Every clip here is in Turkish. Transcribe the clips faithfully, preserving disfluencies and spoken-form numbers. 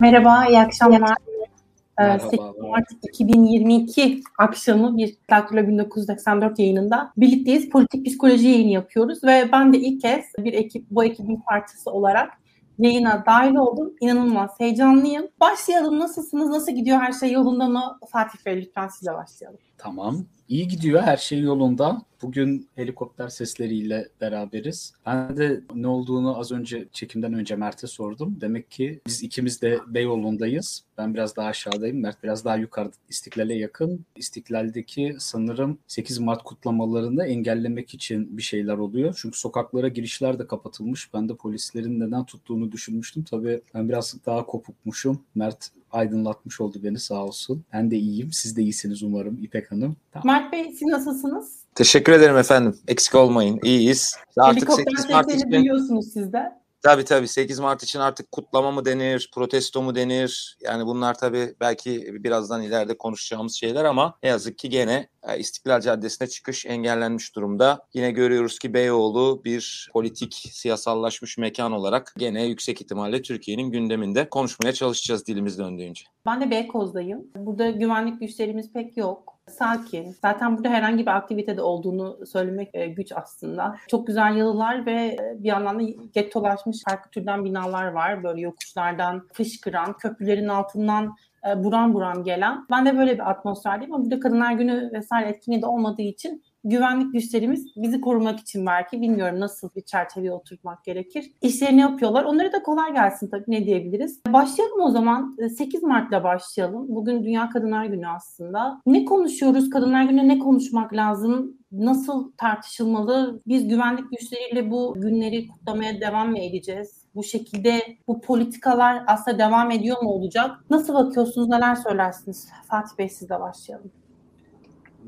Merhaba, iyi akşamlar. Merhaba. sekiz Mart iki bin yirmi iki akşamı bir İstiklal bin dokuz yüz seksen dört yayınında birlikteyiz. Politik psikoloji yayını yapıyoruz ve ben de ilk kez bir ekip, bu ekibin parçası olarak yayına dahil oldum. İnanılmaz heyecanlıyım. Başlayalım. Nasılsınız? Nasıl gidiyor? Her şey yolunda mı? Fatih Bey, lütfen sizle başlayalım. Tamam. İyi gidiyor. Her şey yolunda. Bugün helikopter sesleriyle beraberiz. Ben de ne olduğunu az önce çekimden önce Mert'e sordum. Demek ki biz ikimiz de Beyoğlu'ndayız. Ben biraz daha aşağıdayım. Mert biraz daha yukarıda. İstiklal'e yakın. İstiklal'deki sanırım sekiz Mart kutlamalarını engellemek için bir şeyler oluyor. Çünkü sokaklara girişler de kapatılmış. Ben de polislerin neden tuttuğunu düşünmüştüm. Tabii ben biraz daha kopukmuşum. Mert aydınlatmış oldu beni, sağ olsun. Ben de iyiyim. Siz de iyisiniz umarım İpek Hanım. Tamam. Mert Bey, siz nasılsınız? Teşekkür ederim efendim. Eksik olmayın. İyiyiz. Artık sekiz Mart için biliyorsunuz siz de. Tabii tabii. sekiz Mart için artık kutlama mı denir, protesto mu denir? Yani bunlar tabii belki birazdan ileride konuşacağımız şeyler ama ne yazık ki gene İstiklal Caddesi'ne çıkış engellenmiş durumda. Yine görüyoruz ki Beyoğlu bir politik, siyasallaşmış mekan olarak gene yüksek ihtimalle Türkiye'nin gündeminde. Konuşmaya çalışacağız dilimiz döndüğünce. Ben de Beykoz'dayım. Burada güvenlik güçlerimiz pek yok. Sakin. Zaten burada herhangi bir aktivitede olduğunu söylemek güç aslında. Çok güzel yalılar ve bir yandan da gettolaşmış farklı türden binalar var. Böyle yokuşlardan fışkıran, köprülerin altından buram buram gelen. Ben de böyle bir atmosferdeyim ama burada Kadınlar Günü vesaire etkinliği de olmadığı için güvenlik güçlerimiz bizi korumak için belki bilmiyorum nasıl bir çerçeveye oturtmak gerekir. İşlerini yapıyorlar. Onlara da kolay gelsin tabii, ne diyebiliriz. Başlayalım o zaman. sekiz Mart'la başlayalım. Bugün Dünya Kadınlar Günü aslında. Ne konuşuyoruz? Kadınlar Günü'ne ne konuşmak lazım? Nasıl tartışılmalı? Biz güvenlik güçleriyle bu günleri kutlamaya devam mı edeceğiz? Bu şekilde bu politikalar aslında devam ediyor mu olacak? Nasıl bakıyorsunuz? Neler söylersiniz? Fatih Bey, sizle başlayalım.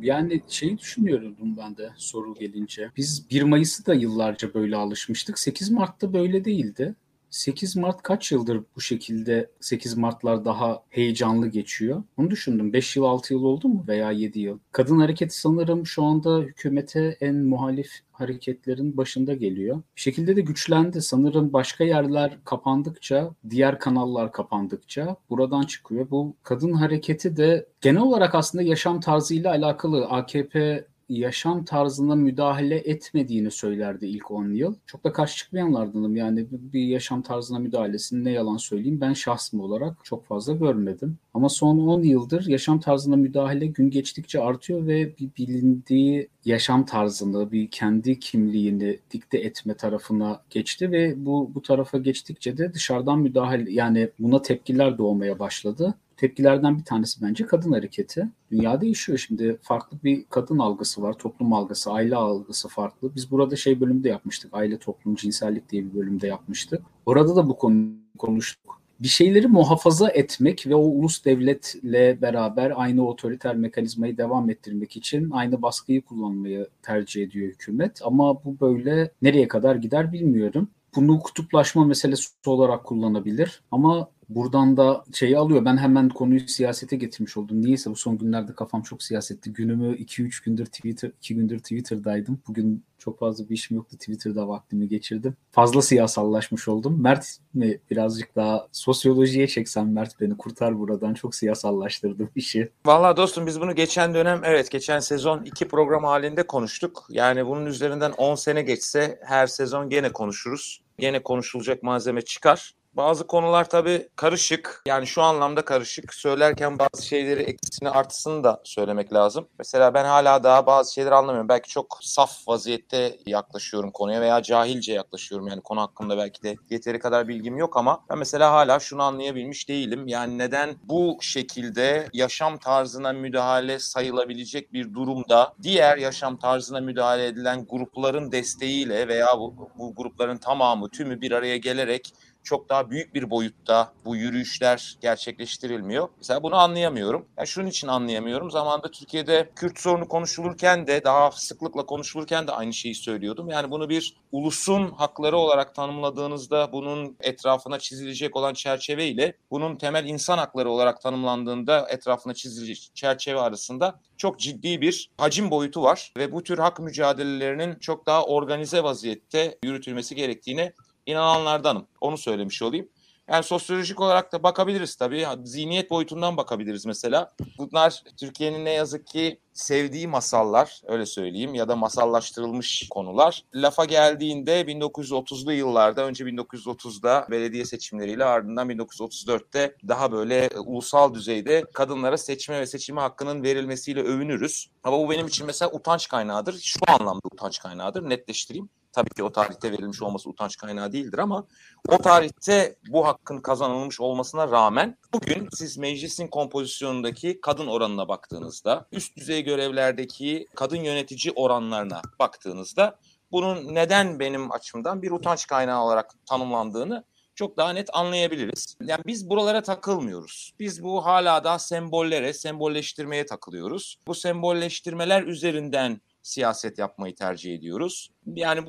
Yani şeyi düşünüyordum ben de soru gelince. Biz bir Mayıs'ı da yıllarca böyle alışmıştık. sekiz Mart'ta böyle değildi. sekiz Mart kaç yıldır bu şekilde sekiz Mart'lar daha heyecanlı geçiyor? Onu düşündüm. beş yıl, altı yıl oldu mu veya yedi yıl? Kadın hareketi sanırım şu anda hükümete en muhalif hareketlerin başında geliyor. Bir şekilde de güçlendi. Sanırım başka yerler kapandıkça, diğer kanallar kapandıkça buradan çıkıyor. Bu kadın hareketi de genel olarak aslında yaşam tarzıyla alakalı. A K P yaşam tarzına müdahale etmediğini söylerdi ilk on yıl. Çok da karşı çıkmayanlardanım. Yani bir yaşam tarzına müdahalesini ne yalan söyleyeyim ben şahsım olarak çok fazla görmedim. Ama son on yıldır yaşam tarzına müdahale gün geçtikçe artıyor ve bir bilindiği yaşam tarzını, bir kendi kimliğini dikte etme tarafına geçti ve bu bu tarafa geçtikçe de dışarıdan müdahale, yani buna tepkiler doğmaya başladı. Tepkilerden bir tanesi bence kadın hareketi. Dünya değişiyor şimdi. Farklı bir kadın algısı var. Toplum algısı, aile algısı farklı. Biz burada şey bölümde yapmıştık. Aile, toplum, cinsellik diye bir bölümde yapmıştık. Orada da bu konuyu konuştuk. Bir şeyleri muhafaza etmek ve o ulus devletle beraber aynı otoriter mekanizmayı devam ettirmek için aynı baskıyı kullanmayı tercih ediyor hükümet. Ama bu böyle nereye kadar gider bilmiyorum. Bunu kutuplaşma meselesi olarak kullanabilir ama buradan da şeyi alıyor. Ben hemen konuyu siyasete getirmiş oldum. Niyeyse bu son günlerde kafam çok siyasetti. Günümü iki üç gündür Twitter, iki gündür Twitter'daydım. Bugün çok fazla bir işim yoktu. Twitter'da vaktimi geçirdim. Fazla siyasallaşmış oldum. Mert mi birazcık daha sosyolojiye çeksem, Mert beni kurtar buradan. Çok siyasallaştırdım işi. Vallahi dostum biz bunu geçen dönem, evet geçen sezon iki program halinde konuştuk. Yani bunun üzerinden on sene geçse her sezon gene konuşuruz. Gene konuşulacak malzeme çıkar. Bazı konular tabii karışık. Yani şu anlamda karışık. Söylerken bazı şeyleri eksisini artısını da söylemek lazım. Mesela ben hala daha bazı şeyleri anlamıyorum. Belki çok saf vaziyette yaklaşıyorum konuya veya cahilce yaklaşıyorum. Yani konu hakkında belki de yeteri kadar bilgim yok ama ben mesela hala şunu anlayabilmiş değilim. Yani neden bu şekilde yaşam tarzına müdahale sayılabilecek bir durumda diğer yaşam tarzına müdahale edilen grupların desteğiyle veya bu, bu grupların tamamı, tümü bir araya gelerek çok daha büyük bir boyutta bu yürüyüşler gerçekleştirilmiyor. Mesela bunu anlayamıyorum. Yani şunun için anlayamıyorum. Zamanında Türkiye'de Kürt sorunu konuşulurken de, daha sıklıkla konuşulurken de aynı şeyi söylüyordum. Yani bunu bir ulusun hakları olarak tanımladığınızda bunun etrafına çizilecek olan çerçeve ile bunun temel insan hakları olarak tanımlandığında etrafına çizilecek çerçeve arasında çok ciddi bir hacim boyutu var ve bu tür hak mücadelelerinin çok daha organize vaziyette yürütülmesi gerektiğine inananlardanım. Onu söylemiş olayım. Yani sosyolojik olarak da bakabiliriz tabii. Zihniyet boyutundan bakabiliriz mesela. Bunlar Türkiye'nin ne yazık ki sevdiği masallar, öyle söyleyeyim, ya da masallaştırılmış konular. Lafa geldiğinde bin dokuz yüz otuzlu yıllarda, önce bin dokuz yüz otuzda belediye seçimleriyle ardından bin dokuz yüz otuz dörtte daha böyle ulusal düzeyde kadınlara seçme ve seçilme hakkının verilmesiyle övünürüz. Ama bu benim için mesela utanç kaynağıdır. Şu anlamda utanç kaynağıdır, netleştireyim. Tabii ki o tarihte verilmiş olması utanç kaynağı değildir ama o tarihte bu hakkın kazanılmış olmasına rağmen bugün siz meclisin kompozisyonundaki kadın oranına baktığınızda, üst düzey görevlerdeki kadın yönetici oranlarına baktığınızda bunun neden benim açımdan bir utanç kaynağı olarak tanımlandığını çok daha net anlayabiliriz. Yani biz buralara takılmıyoruz. Biz bu hala daha sembollere, sembolleştirmeye takılıyoruz. Bu sembolleştirmeler üzerinden siyaset yapmayı tercih ediyoruz. Yani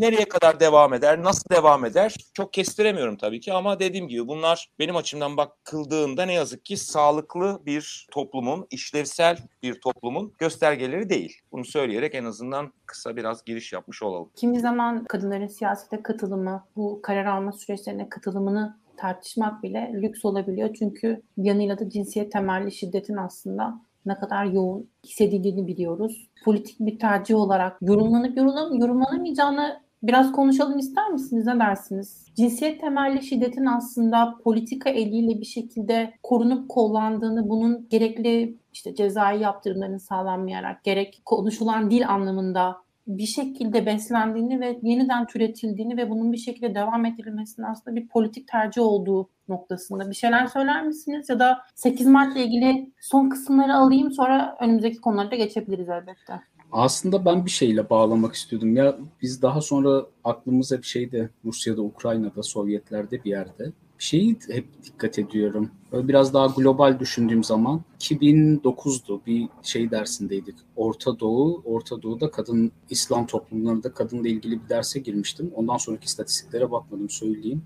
nereye kadar devam eder, nasıl devam eder çok kestiremiyorum tabii ki ama dediğim gibi bunlar benim açımdan bakıldığında ne yazık ki sağlıklı bir toplumun, işlevsel bir toplumun göstergeleri değil. Bunu söyleyerek en azından kısa biraz giriş yapmış olalım. Kimi zaman kadınların siyasete katılımı, bu karar alma süreçlerine katılımını tartışmak bile lüks olabiliyor. Çünkü yanıyla da cinsiyet temelli şiddetin aslında ne kadar yoğun hissedildiğini biliyoruz. Politik bir tercih olarak yorumlanıp yorumlanıp yorumlanamayacağını biraz konuşalım ister misiniz? Ne dersiniz? Cinsiyet temelli şiddetin aslında politika eliyle bir şekilde korunup kollandığını, bunun gerekli işte cezai yaptırımların sağlanmayarak, gerek konuşulan dil anlamında bir şekilde beslendiğini ve yeniden türetildiğini ve bunun bir şekilde devam ettirilmesinin aslında bir politik tercih olduğu noktasında bir şeyler söyler misiniz? Ya da sekiz Mart'la ilgili son kısımları alayım, sonra önümüzdeki konulara da geçebiliriz elbette. Aslında ben bir şeyle bağlamak istiyordum. Ya biz daha sonra aklımıza hep şeyde, Rusya'da, Ukrayna'da, Sovyetler'de bir yerde. Bir şeyi hep dikkat ediyorum. Böyle biraz daha global düşündüğüm zaman iki bin dokuzdu bir şey dersindeydik. Orta Doğu, Orta Doğu'da kadın, İslam toplumlarında kadınla ilgili bir derse girmiştim. Ondan sonraki istatistiklere bakmadım söyleyeyim.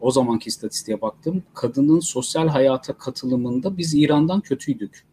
O zamanki istatistiğe baktım. Kadının sosyal hayata katılımında biz İran'dan kötüydük.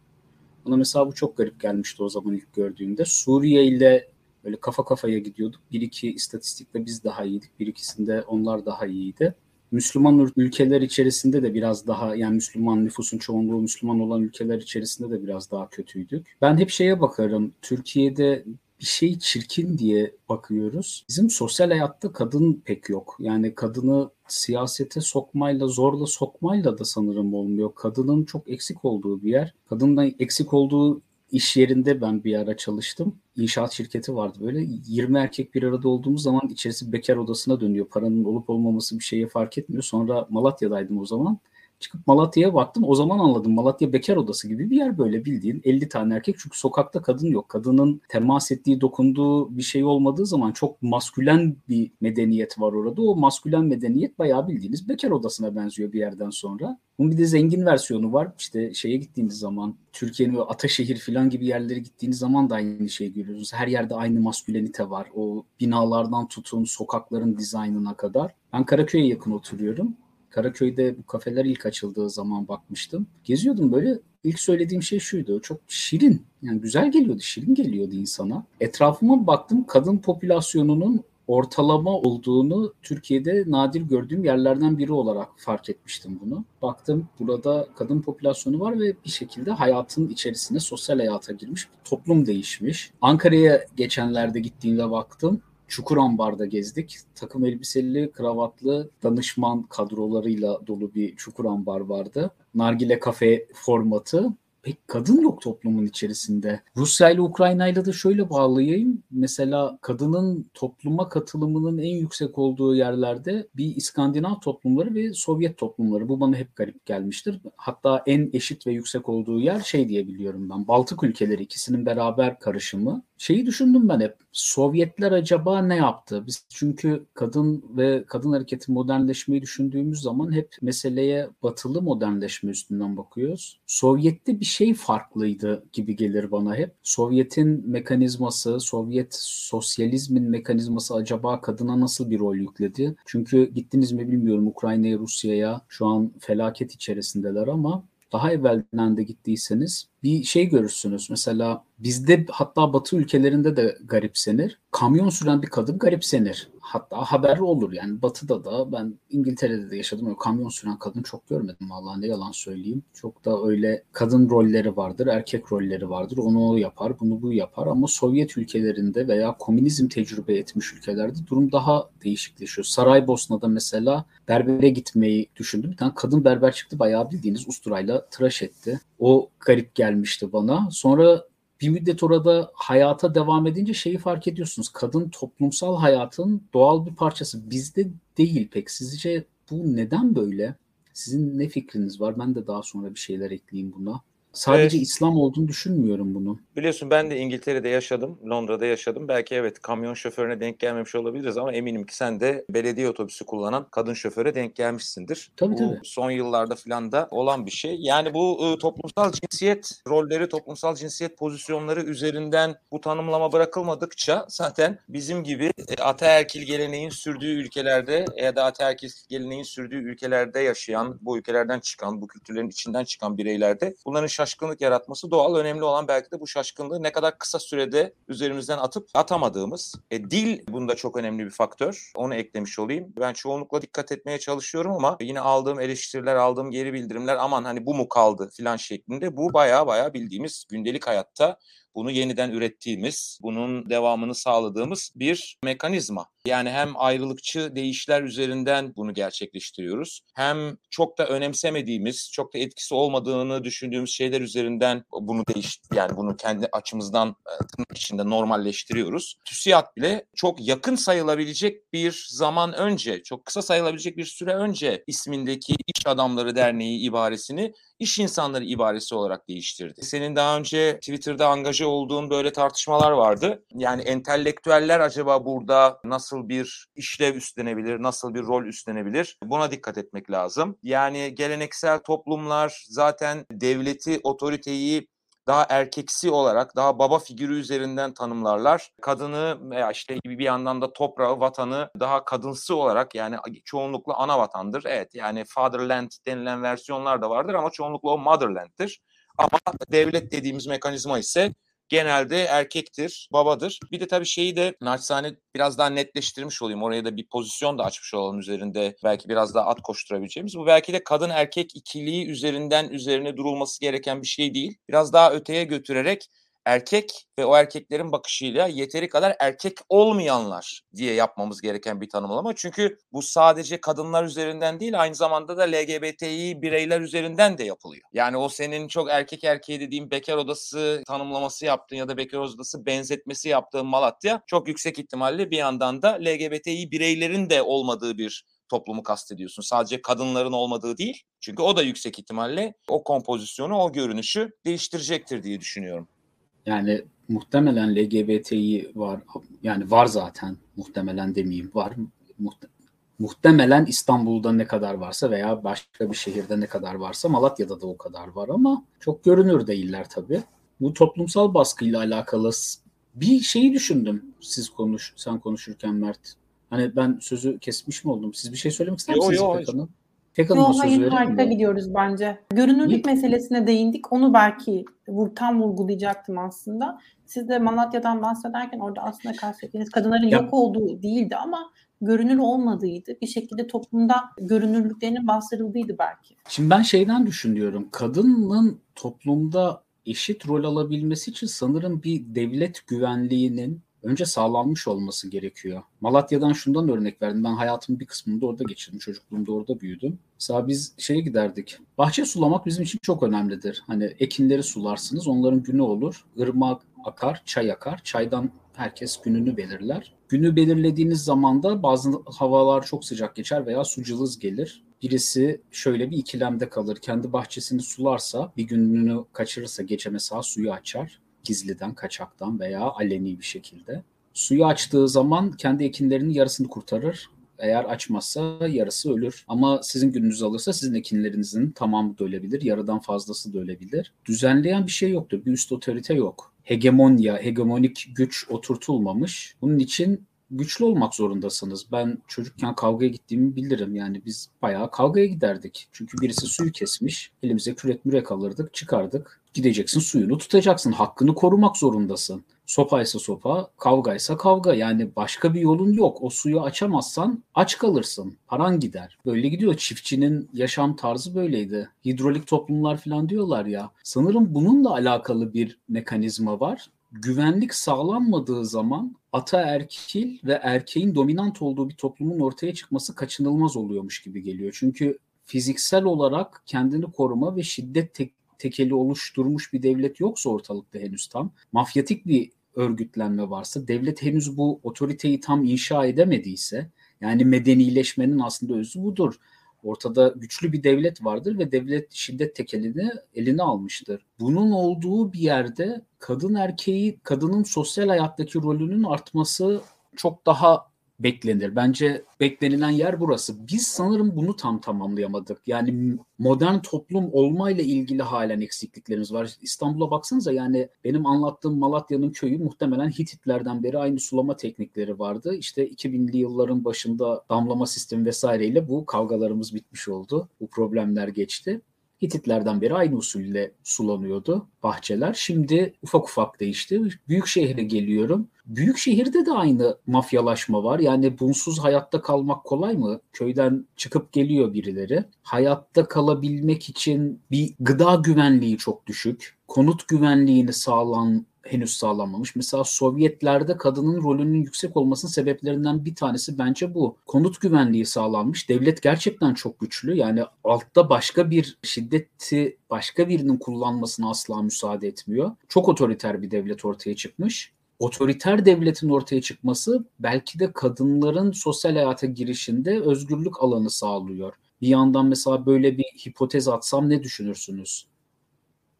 Bana mesela bu çok garip gelmişti o zaman ilk gördüğümde. Suriye ile böyle kafa kafaya gidiyorduk. Bir iki istatistikle biz daha iyiydik. Bir ikisinde onlar daha iyiydi. Müslüman ülkeler içerisinde de biraz daha, yani Müslüman nüfusun çoğunluğu Müslüman olan ülkeler içerisinde de biraz daha kötüydük. Ben hep şeye bakarım, Türkiye'de bir şey çirkin diye bakıyoruz. Bizim sosyal hayatta kadın pek yok. Yani kadını siyasete sokmayla, zorla sokmayla da sanırım olmuyor. Kadının çok eksik olduğu bir yer. Kadının eksik olduğu iş yerinde ben bir ara çalıştım. İnşaat şirketi vardı böyle. yirmi erkek bir arada olduğumuz zaman içerisi bekar odasına dönüyor. Paranın olup olmaması bir şeye fark etmiyor. Sonra Malatya'daydım o zaman. Çıkıp Malatya'ya baktım. O zaman anladım. Malatya bekar odası gibi bir yer böyle bildiğin. elli tane erkek. Çünkü sokakta kadın yok. Kadının temas ettiği, dokunduğu bir şey olmadığı zaman çok maskülen bir medeniyet var orada. O maskülen medeniyet bayağı bildiğiniz bekar odasına benziyor bir yerden sonra. Bunun bir de zengin versiyonu var. İşte şeye gittiğiniz zaman, Türkiye'nin Ataşehir falan gibi yerlere gittiğiniz zaman da aynı şeyi görüyoruz. Her yerde aynı maskülenite var. O binalardan tutun, sokakların dizaynına kadar. Ben Karaköy'e yakın oturuyorum. Karaköy'de bu kafeler ilk açıldığı zaman bakmıştım. Geziyordum böyle. İlk söylediğim şey şuydu. Çok şirin. Yani güzel geliyordu. Şirin geliyordu insana. Etrafıma baktım. Kadın popülasyonunun ortalama olduğunu Türkiye'de nadir gördüğüm yerlerden biri olarak fark etmiştim bunu. Baktım burada kadın popülasyonu var ve bir şekilde hayatın içerisine, sosyal hayata girmiş. Toplum değişmiş. Ankara'ya geçenlerde gittiğimde baktım. Çukurambar'da gezdik. Takım elbiseli, kravatlı, danışman kadrolarıyla dolu bir Çukurambar vardı. Nargile kafe formatı. Pek kadın yok toplumun içerisinde. Rusya ile Ukrayna ile de şöyle bağlayayım. Mesela kadının topluma katılımının en yüksek olduğu yerlerde bir İskandinav toplumları ve Sovyet toplumları. Bu bana hep garip gelmiştir. Hatta en eşit ve yüksek olduğu yer şey diyebiliyorum ben. Baltık ülkeleri, ikisinin beraber karışımı. Şeyi düşündüm ben hep. Sovyetler acaba ne yaptı? Biz çünkü kadın ve kadın hareketi modernleşmeyi düşündüğümüz zaman hep meseleye batılı modernleşme üstünden bakıyoruz. Sovyet'te bir şey farklıydı gibi gelir bana hep. Sovyet'in mekanizması, Sovyet sosyalizmin mekanizması acaba kadına nasıl bir rol yükledi? Çünkü gittiniz mi bilmiyorum Ukrayna'ya, Rusya'ya, şu an felaket içerisindeler ama daha evvelden de gittiyseniz bir şey görürsünüz. Mesela bizde, hatta Batı ülkelerinde de garipsenir. Kamyon süren bir kadın garipsenir. Hatta haberli olur yani. Batı'da da, ben İngiltere'de de yaşadım. Öyle kamyon süren kadın çok görmedim vallahi, ne yalan söyleyeyim. Çok da öyle kadın rolleri vardır, erkek rolleri vardır. Onu o yapar, bunu bu yapar. Ama Sovyet ülkelerinde veya komünizm tecrübe etmiş ülkelerde durum daha değişikleşiyor. Saraybosna'da mesela berbere gitmeyi düşündüm. Bir tane kadın berber çıktı, bayağı bildiğiniz usturayla tıraş etti. O garip gelmişti bana. Sonra bir müddet orada hayata devam edince şeyi fark ediyorsunuz. Kadın toplumsal hayatın doğal bir parçası. Bizde değil pek. Sizce bu neden böyle? Sizin ne fikriniz var? Ben de daha sonra bir şeyler ekleyeyim buna. Sadece evet, İslam olduğunu düşünmüyorum bunu. Biliyorsun, ben de İngiltere'de yaşadım, Londra'da yaşadım. Belki evet, kamyon şoförüne denk gelmemiş olabiliriz ama eminim ki sen de belediye otobüsü kullanan kadın şoföre denk gelmişsindir. Tabii bu, tabii. Son yıllarda falan da olan bir şey. Yani bu toplumsal cinsiyet rolleri, toplumsal cinsiyet pozisyonları üzerinden bu tanımlama bırakılmadıkça zaten bizim gibi ataerkil geleneğin sürdüğü ülkelerde ya da ataerkil geleneğin sürdüğü ülkelerde yaşayan, bu ülkelerden çıkan, bu kültürlerin içinden çıkan bireylerde bunların şaşkınlık yaratması doğal. Önemli olan belki de bu şaşkınlığı ne kadar kısa sürede üzerimizden atıp atamadığımız. E, dil bunda çok önemli bir faktör. Onu eklemiş olayım. Ben çoğunlukla dikkat etmeye çalışıyorum ama yine aldığım eleştiriler, aldığım geri bildirimler, aman hani bu mu kaldı filan şeklinde. Bu baya baya bildiğimiz gündelik hayatta bunu yeniden ürettiğimiz, bunun devamını sağladığımız bir mekanizma. Yani hem ayrılıkçı deyişler üzerinden bunu gerçekleştiriyoruz, hem çok da önemsemediğimiz, çok da etkisi olmadığını düşündüğümüz şeyler üzerinden bunu değiş, yani bunu kendi açımızdan içinde normalleştiriyoruz. TÜSİAD bile çok yakın sayılabilecek bir zaman önce, çok kısa sayılabilecek bir süre önce ismindeki İş Adamları Derneği ibaresini İş insanları ibaresi olarak değiştirdi. Senin daha önce Twitter'da angaje olduğun böyle tartışmalar vardı. Yani entelektüeller acaba burada nasıl bir işlev üstlenebilir, nasıl bir rol üstlenebilir? Buna dikkat etmek lazım. Yani geleneksel toplumlar zaten devleti, otoriteyi daha erkeksi olarak, daha baba figürü üzerinden tanımlarlar. Kadını, işte bir yandan da toprağı, vatanı daha kadınsı olarak, yani çoğunlukla ana vatandır. Evet, yani fatherland denilen versiyonlar da vardır ama çoğunlukla o motherland'tir. Ama devlet dediğimiz mekanizma ise genelde erkektir, babadır. Bir de tabii şeyi de naçizane biraz daha netleştirmiş olayım. Oraya da bir pozisyon da açmış olalım üzerinde. Belki biraz daha at koşturabileceğimiz. Bu belki de kadın erkek ikiliği üzerinden üzerine durulması gereken bir şey değil. Biraz daha öteye götürerek erkek ve o erkeklerin bakışıyla yeteri kadar erkek olmayanlar diye yapmamız gereken bir tanımlama. Çünkü bu sadece kadınlar üzerinden değil, aynı zamanda da L G B T İ bireyler üzerinden de yapılıyor. Yani o senin çok erkek erkeği dediğin bekar odası tanımlaması yaptığın ya da bekar odası benzetmesi yaptığın Malatya çok yüksek ihtimalle bir yandan da L G B T İ bireylerin de olmadığı bir toplumu kastediyorsun. Sadece kadınların olmadığı değil. Çünkü o da yüksek ihtimalle o kompozisyonu, o görünüşü değiştirecektir diye düşünüyorum. Yani muhtemelen L G B T İ var, yani var zaten, muhtemelen demeyeyim, var. Muhte- muhtemelen İstanbul'da ne kadar varsa veya başka bir şehirde ne kadar varsa Malatya'da da o kadar var ama çok görünür değiller tabii. Bu toplumsal baskıyla alakalı bir şeyi düşündüm siz konuş, sen konuşurken Mert. Hani ben sözü kesmiş mi oldum? Siz bir şey söylemek ister misiniz? Yok yok. Tek no, hayır, harika gidiyoruz bence. Görünürlük ne? Meselesine değindik. Onu belki tam vurgulayacaktım aslında. Siz de Malatya'dan bahsederken orada aslında kastettiğiniz kadınların ya, yok olduğu değildi ama görünür olmadığıydı. Bir şekilde toplumda görünürlüklerinin bastırıldığıydı belki. Şimdi ben şeyden düşünüyorum. Kadının toplumda eşit rol alabilmesi için sanırım bir devlet güvenliğinin önce sağlanmış olması gerekiyor. Malatya'dan şundan örnek verdim. Ben hayatımın bir kısmını da orada geçirdim. Çocukluğumda orada büyüdüm. Mesela biz şeye giderdik. Bahçe sulamak bizim için çok önemlidir. Hani ekinleri sularsınız, onların günü olur. Irmak akar, çay akar. Çaydan herkes gününü belirler. Günü belirlediğiniz zaman da bazı havalar çok sıcak geçer veya su cılız gelir. Birisi şöyle bir ikilemde kalır. Kendi bahçesini sularsa, bir gününü kaçırırsa gece mesela suyu açar. Gizliden, kaçaktan veya aleni bir şekilde. Suyu açtığı zaman kendi ekinlerinin yarısını kurtarır. Eğer açmazsa yarısı ölür. Ama sizin gününüzü alırsa sizin ekinlerinizin tamamı da ölebilir. Yarıdan fazlası da ölebilir. Düzenleyen bir şey yoktur. Bir üst otorite yok. Hegemonya, hegemonik güç oturtulmamış. Bunun için güçlü olmak zorundasınız. Ben çocukken kavgaya gittiğimi bilirim. Yani biz bayağı kavgaya giderdik. Çünkü birisi suyu kesmiş. Elimize kürek mürek alırdık, çıkardık. Gideceksin, suyunu tutacaksın. Hakkını korumak zorundasın. Sopaysa sopa, kavgaysa kavga. Yani başka bir yolun yok. O suyu açamazsan aç kalırsın. Paran gider. Böyle gidiyor. Çiftçinin yaşam tarzı böyleydi. Hidrolik toplumlar falan diyorlar ya. Sanırım bununla alakalı bir mekanizma var. Güvenlik sağlanmadığı zaman ataerkil ve erkeğin dominant olduğu bir toplumun ortaya çıkması kaçınılmaz oluyormuş gibi geliyor. Çünkü fiziksel olarak kendini koruma ve şiddet tek- tekeli oluşturmuş bir devlet yoksa ortalıkta henüz tam, mafyatik bir örgütlenme varsa, devlet henüz bu otoriteyi tam inşa edemediyse, yani medenileşmenin aslında özü budur. Ortada güçlü bir devlet vardır ve devlet şiddet tekelini eline almıştır. Bunun olduğu bir yerde kadın erkeği, kadının sosyal hayattaki rolünün artması çok daha beklenir. Bence beklenilen yer burası. Biz sanırım bunu tam tamamlayamadık. Yani modern toplum olmayla ilgili halen eksikliklerimiz var. İstanbul'a baksanıza, yani benim anlattığım Malatya'nın köyü muhtemelen Hititlerden beri aynı sulama teknikleri vardı. İşte iki binli yılların başında damlama sistemi vesaireyle bu kavgalarımız bitmiş oldu. Bu problemler geçti. Hititlerden beri aynı usulle sulanıyordu bahçeler. Şimdi ufak ufak değişti. Büyük şehre geliyorum. Büyük şehirde de aynı mafyalaşma var. Yani bunsuz hayatta kalmak kolay mı? Köyden çıkıp geliyor birileri. Hayatta kalabilmek için bir gıda güvenliği çok düşük. Konut güvenliğini sağlan henüz sağlanmamış. Mesela Sovyetlerde kadının rolünün yüksek olmasının sebeplerinden bir tanesi bence bu. Konut güvenliği sağlanmış. Devlet gerçekten çok güçlü. Yani altta başka bir şiddeti başka birinin kullanmasına asla müsaade etmiyor. Çok otoriter bir devlet ortaya çıkmış. Otoriter devletin ortaya çıkması belki de kadınların sosyal hayata girişinde özgürlük alanı sağlıyor. Bir yandan mesela böyle bir hipotez atsam ne düşünürsünüz?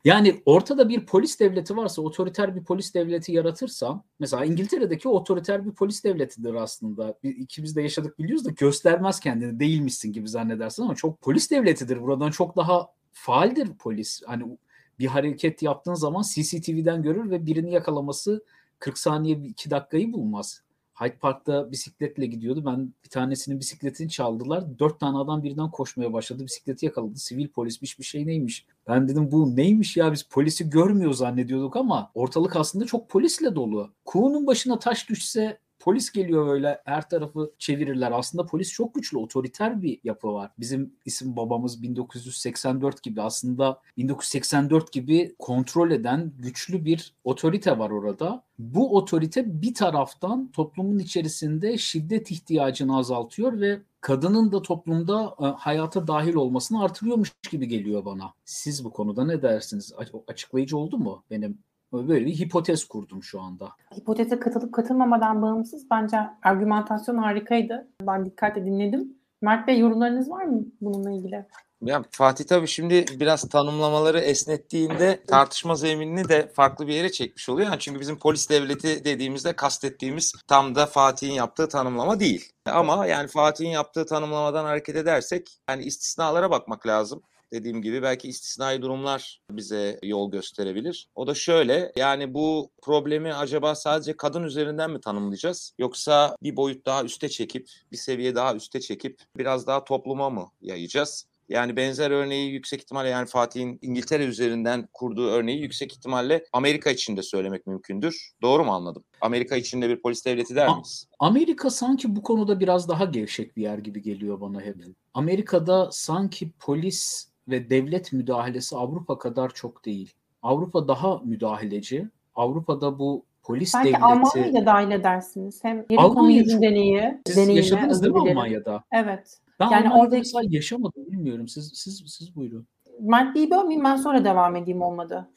Yani ortada bir polis devleti varsa, otoriter bir polis devleti yaratırsam, mesela İngiltere'deki otoriter bir polis devletidir aslında. İkimiz de yaşadık, biliyoruz da göstermez kendini, değilmişsin gibi zannedersin ama çok polis devletidir. Buradan çok daha faaldir polis. Hani bir hareket yaptığın zaman C C T V'den görür ve birini yakalaması kırk saniye, iki dakikayı bulmaz. Hyde Park'ta bisikletle gidiyordu. Ben bir tanesinin bisikletini çaldılar. Dört tane adam birden koşmaya başladı. Bisikleti yakaladı. Sivil polismiş bir şey neymiş? Ben dedim bu neymiş ya, biz polisi görmüyor zannediyorduk ama ortalık aslında çok polisle dolu. Kuğunun başına taş düşse polis geliyor, böyle her tarafı çevirirler. Aslında polis çok güçlü, otoriter bir yapı var. Bizim isim babamız bin dokuz yüz seksen dört gibi, aslında bin dokuz yüz seksen dört gibi kontrol eden güçlü bir otorite var orada. Bu otorite bir taraftan toplumun içerisinde şiddet ihtiyacını azaltıyor ve kadının da toplumda hayata dahil olmasını artırıyormuş gibi geliyor bana. Siz bu konuda ne dersiniz? Açıklayıcı oldu mu benim? Böyle bir hipotez kurdum şu anda. Hipoteze katılıp katılmamadan bağımsız bence argümantasyon harikaydı. Ben dikkatle dinledim. Mert Bey, yorumlarınız var mı bununla ilgili? Ya Fatih tabii şimdi biraz tanımlamaları esnettiğinde tartışma zeminini de farklı bir yere çekmiş oluyor. Yani çünkü bizim polis devleti dediğimizde kastettiğimiz tam da Fatih'in yaptığı tanımlama değil. Ama yani Fatih'in yaptığı tanımlamadan hareket edersek yani istisnalara bakmak lazım. Dediğim gibi belki istisnai durumlar bize yol gösterebilir. O da şöyle, yani bu problemi acaba sadece kadın üzerinden mi tanımlayacağız? Yoksa bir boyut daha üste çekip, bir seviye daha üste çekip biraz daha topluma mı yayacağız? Yani benzer örneği yüksek ihtimalle, yani Fatih'in İngiltere üzerinden kurduğu örneği yüksek ihtimalle Amerika için de söylemek mümkündür. Doğru mu anladım? Amerika için de bir polis devleti der miyiz? Amerika sanki bu konuda biraz daha gevşek bir yer gibi geliyor bana hep. Amerika'da sanki polis ve devlet müdahalesi Avrupa kadar çok değil. Avrupa daha müdahaleci. Avrupa'da bu polis belki devleti... Belki Almanya'da dahil edersiniz. Hem Almanya'da deneyi... Siz yaşadınız değil mi Almanya'da? Evet. Ben yani orada yaşamadım, bilmiyorum. Siz siz siz buyurun. Ben iyi bölmeyeyim, ben sonra devam edeyim olmadı.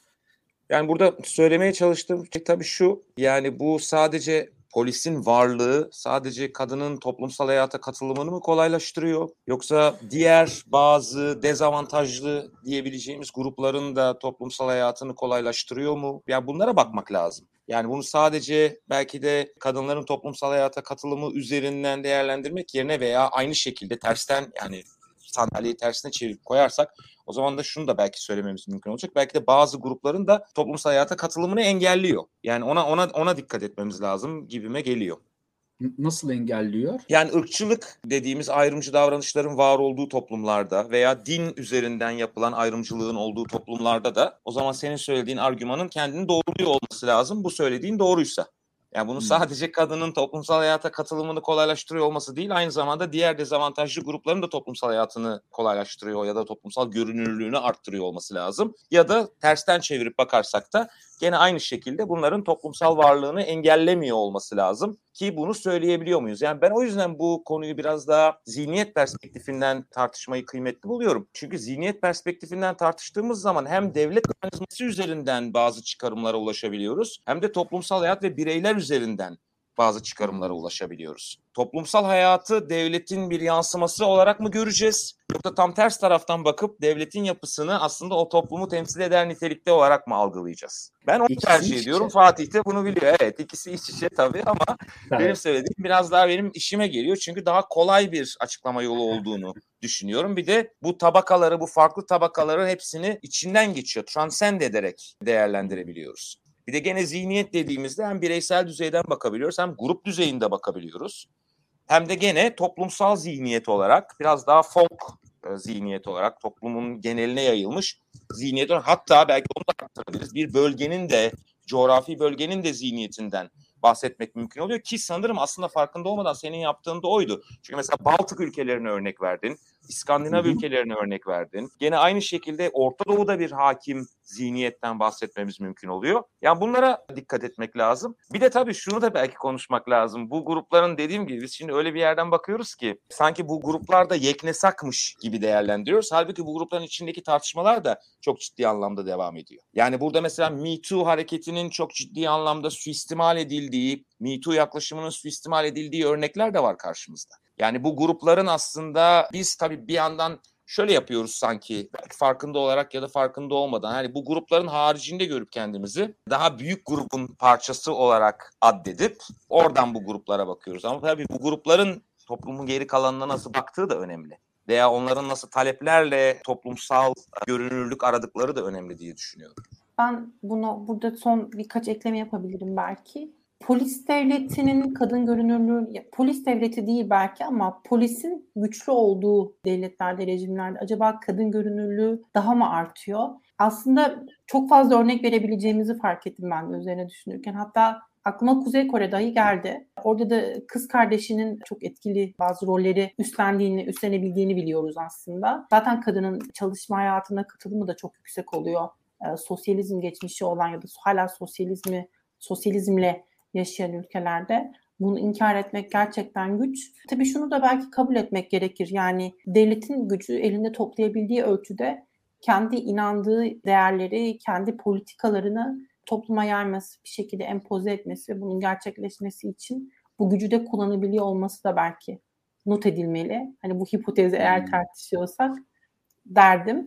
Yani burada söylemeye çalıştığım şey tabii şu. Yani bu sadece... Polisin varlığı sadece kadının toplumsal hayata katılımını mı kolaylaştırıyor? Yoksa diğer bazı dezavantajlı diyebileceğimiz grupların da toplumsal hayatını kolaylaştırıyor mu? Yani bunlara bakmak lazım. Yani bunu sadece belki de kadınların toplumsal hayata katılımı üzerinden değerlendirmek yerine veya aynı şekilde tersten, yani sandalyeyi tersine çevirip koyarsak o zaman da şunu da belki söylememiz mümkün olacak. Belki de bazı grupların da toplumsal hayata katılımını engelliyor. Yani ona ona ona dikkat etmemiz lazım gibime geliyor. nasıl engelliyor? Yani ırkçılık dediğimiz ayrımcı davranışların var olduğu toplumlarda veya din üzerinden yapılan ayrımcılığın olduğu toplumlarda da o zaman senin söylediğin argümanın kendini doğruluyor olması lazım. Bu söylediğin doğruysa. Yani bunu sadece kadının toplumsal hayata katılımını kolaylaştırıyor olması değil, aynı zamanda diğer dezavantajlı grupların da toplumsal hayatını kolaylaştırıyor ya da toplumsal görünürlüğünü arttırıyor olması lazım. Ya da tersten çevirip bakarsak da gene aynı şekilde bunların toplumsal varlığını engellemiyor olması lazım ki bunu söyleyebiliyor muyuz? Yani ben o yüzden bu konuyu biraz daha zihniyet perspektifinden tartışmayı kıymetli buluyorum. Çünkü zihniyet perspektifinden tartıştığımız zaman hem devlet mekanizması üzerinden bazı çıkarımlara ulaşabiliyoruz hem de toplumsal hayat ve bireyler üzerinden bazı çıkarımlara ulaşabiliyoruz. Toplumsal hayatı devletin bir yansıması olarak mı göreceğiz? Yoksa tam ters taraftan bakıp devletin yapısını aslında o toplumu temsil eder nitelikte olarak mı algılayacağız? Ben onu ikisi tercih ediyorum. İçe. Fatih de bunu biliyor. Evet, ikisi iç içe tabii ama tabii. Benim söylediğim biraz daha benim işime geliyor. Çünkü daha kolay bir açıklama yolu olduğunu düşünüyorum. Bir de bu tabakaları, bu farklı tabakaların hepsini içinden geçiyor. Transcend ederek değerlendirebiliyoruz. Bir de gene zihniyet dediğimizde hem bireysel düzeyden bakabiliyoruz hem grup düzeyinde bakabiliyoruz. Hem de gene toplumsal zihniyet olarak biraz daha folk zihniyet olarak toplumun geneline yayılmış zihniyet olarak hatta belki onu da aktarabiliriz. Bir bölgenin de coğrafi bölgenin de zihniyetinden bahsetmek mümkün oluyor ki sanırım aslında farkında olmadan senin yaptığın da oydu. Çünkü mesela Baltık ülkelerine örnek verdin, İskandinav ülkelerine örnek verdin. Gene aynı şekilde Orta Doğu'da bir hakim zihniyetten bahsetmemiz mümkün oluyor. Yani bunlara dikkat etmek lazım. Bir de tabii şunu da belki konuşmak lazım. Bu grupların dediğim gibi biz şimdi öyle bir yerden bakıyoruz ki sanki bu gruplar da yeknesakmış gibi değerlendiriyoruz. Halbuki bu grupların içindeki tartışmalar da çok ciddi anlamda devam ediyor. Yani burada mesela Me Too hareketinin çok ciddi anlamda suistimal edildiği, Me Too yaklaşımının suistimal edildiği örnekler de var karşımızda. Yani bu grupların aslında biz tabii bir yandan şöyle yapıyoruz sanki belki farkında olarak ya da farkında olmadan hani bu grupların haricinde görüp kendimizi daha büyük grubun parçası olarak addedip oradan bu gruplara bakıyoruz. Ama tabii bu grupların toplumun geri kalanına nasıl baktığı da önemli. Veya onların nasıl taleplerle toplumsal görünürlük aradıkları da önemli diye düşünüyorum. Ben bunu burada son birkaç ekleme yapabilirim belki. Polis devletinin kadın görünürlüğü, polis devleti değil belki ama polisin güçlü olduğu devletlerde, rejimlerde acaba kadın görünürlüğü daha mı artıyor? Aslında çok fazla örnek verebileceğimizi fark ettim ben de üzerine düşünürken. Hatta aklıma Kuzey Kore dahi geldi. Orada da kız kardeşinin çok etkili bazı rolleri üstlendiğini, üstlenebildiğini biliyoruz aslında. Zaten kadının çalışma hayatına katılımı da çok yüksek oluyor. E, sosyalizm geçmişi olan ya da hala sosyalizmi, sosyalizmle yaşayan ülkelerde bunu inkar etmek gerçekten güç. Tabii şunu da belki kabul etmek gerekir. Yani devletin gücü elinde toplayabildiği ölçüde kendi inandığı değerleri, kendi politikalarını topluma yayması, bir şekilde empoze etmesi, bunun gerçekleşmesi için bu gücü de kullanabiliyor olması da belki not edilmeli. Hani bu hipotezi eğer tartışıyorsak derdim.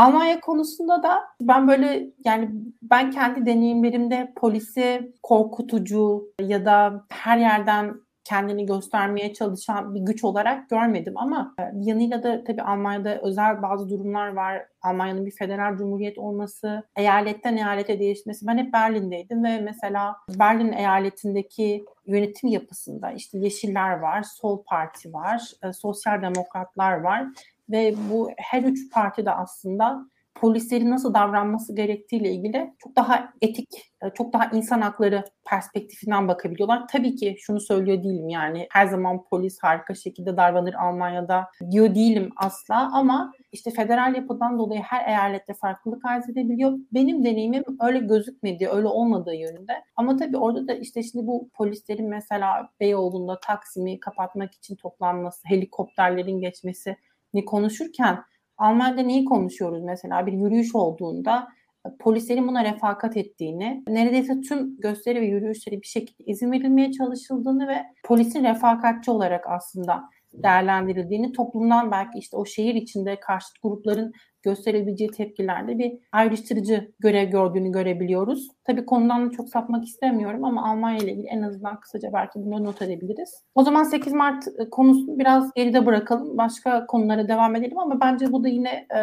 Almanya konusunda da ben böyle yani ben kendi deneyimlerimde polisi korkutucu ya da her yerden kendini göstermeye çalışan bir güç olarak görmedim ama bir yanıyla da tabii Almanya'da özel bazı durumlar var. Almanya'nın bir federal cumhuriyet olması, eyaletten eyalete değişmesi. Ben hep Berlin'deydim ve mesela Berlin eyaletindeki yönetim yapısında işte Yeşiller var, Sol Parti var, Sosyal Demokratlar var. Ve bu her üç parti de aslında polislerin nasıl davranması gerektiğiyle ilgili çok daha etik, çok daha insan hakları perspektifinden bakabiliyorlar. Tabii ki şunu söylüyor değilim yani her zaman polis harika şekilde davranır Almanya'da diyor değilim asla ama işte federal yapıdan dolayı her eyalette farklılık arz edebiliyor. Benim deneyimim öyle gözükmediği, öyle olmadığı yönünde. Ama tabii orada da işte şimdi bu polislerin mesela Beyoğlu'nda Taksim'i kapatmak için toplanması, helikopterlerin geçmesi ni konuşurken Almanya'da neyi konuşuyoruz mesela bir yürüyüş olduğunda polislerin buna refakat ettiğini, neredeyse tüm gösteri ve yürüyüşlere bir şekilde izin verilmeye çalışıldığını ve polisin refakatçi olarak aslında değerlendirildiğini, toplumdan belki işte o şehir içinde karşıt grupların gösterebileceği tepkilerde bir ayrıştırıcı görev gördüğünü görebiliyoruz. Tabii konudan da çok sapmak istemiyorum ama Almanya ile ilgili en azından kısaca belki bunu not edebiliriz. O zaman sekiz Mart konusunu biraz geride bırakalım. Başka konulara devam edelim ama bence bu da yine e,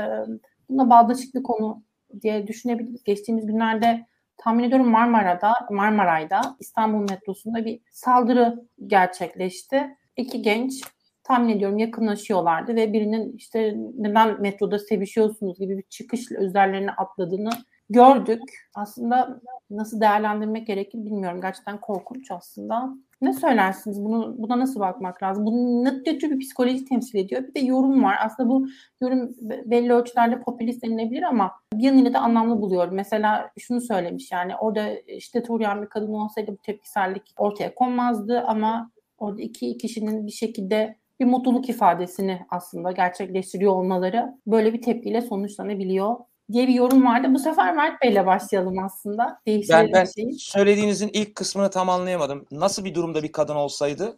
buna bağdaşık bir konu diye düşünebiliriz. Geçtiğimiz günlerde tahmin ediyorum Marmara'da, Marmaray'da İstanbul metrosunda bir saldırı gerçekleşti. İki genç tahmin ediyorum yakınlaşıyorlardı ve birinin işte neden metroda sevişiyorsunuz gibi bir çıkışla üzerlerine atladığını gördük. Aslında nasıl değerlendirmek gerekir bilmiyorum. Gerçekten korkunç aslında. Ne söylersiniz? Bunu, buna nasıl bakmak lazım? Bunun ne tür bir psikoloji temsil ediyor? Bir de yorum var. Aslında bu yorum belli ölçülerde popülist denilebilir ama bir yanıyla da anlamlı buluyorum. Mesela şunu söylemiş, yani orada şiddet uğrayan bir kadın olsaydı bu tepkisellik ortaya konmazdı ama orada iki kişinin bir şekilde bir mutluluk ifadesini aslında gerçekleştiriyor olmaları böyle bir tepkiyle sonuçlanabiliyor diye bir yorum vardı. Bu sefer Mert Bey'le başlayalım aslında. Ben, ben şeyi. Söylediğinizin ilk kısmını tam anlayamadım. Nasıl bir durumda bir kadın olsaydı?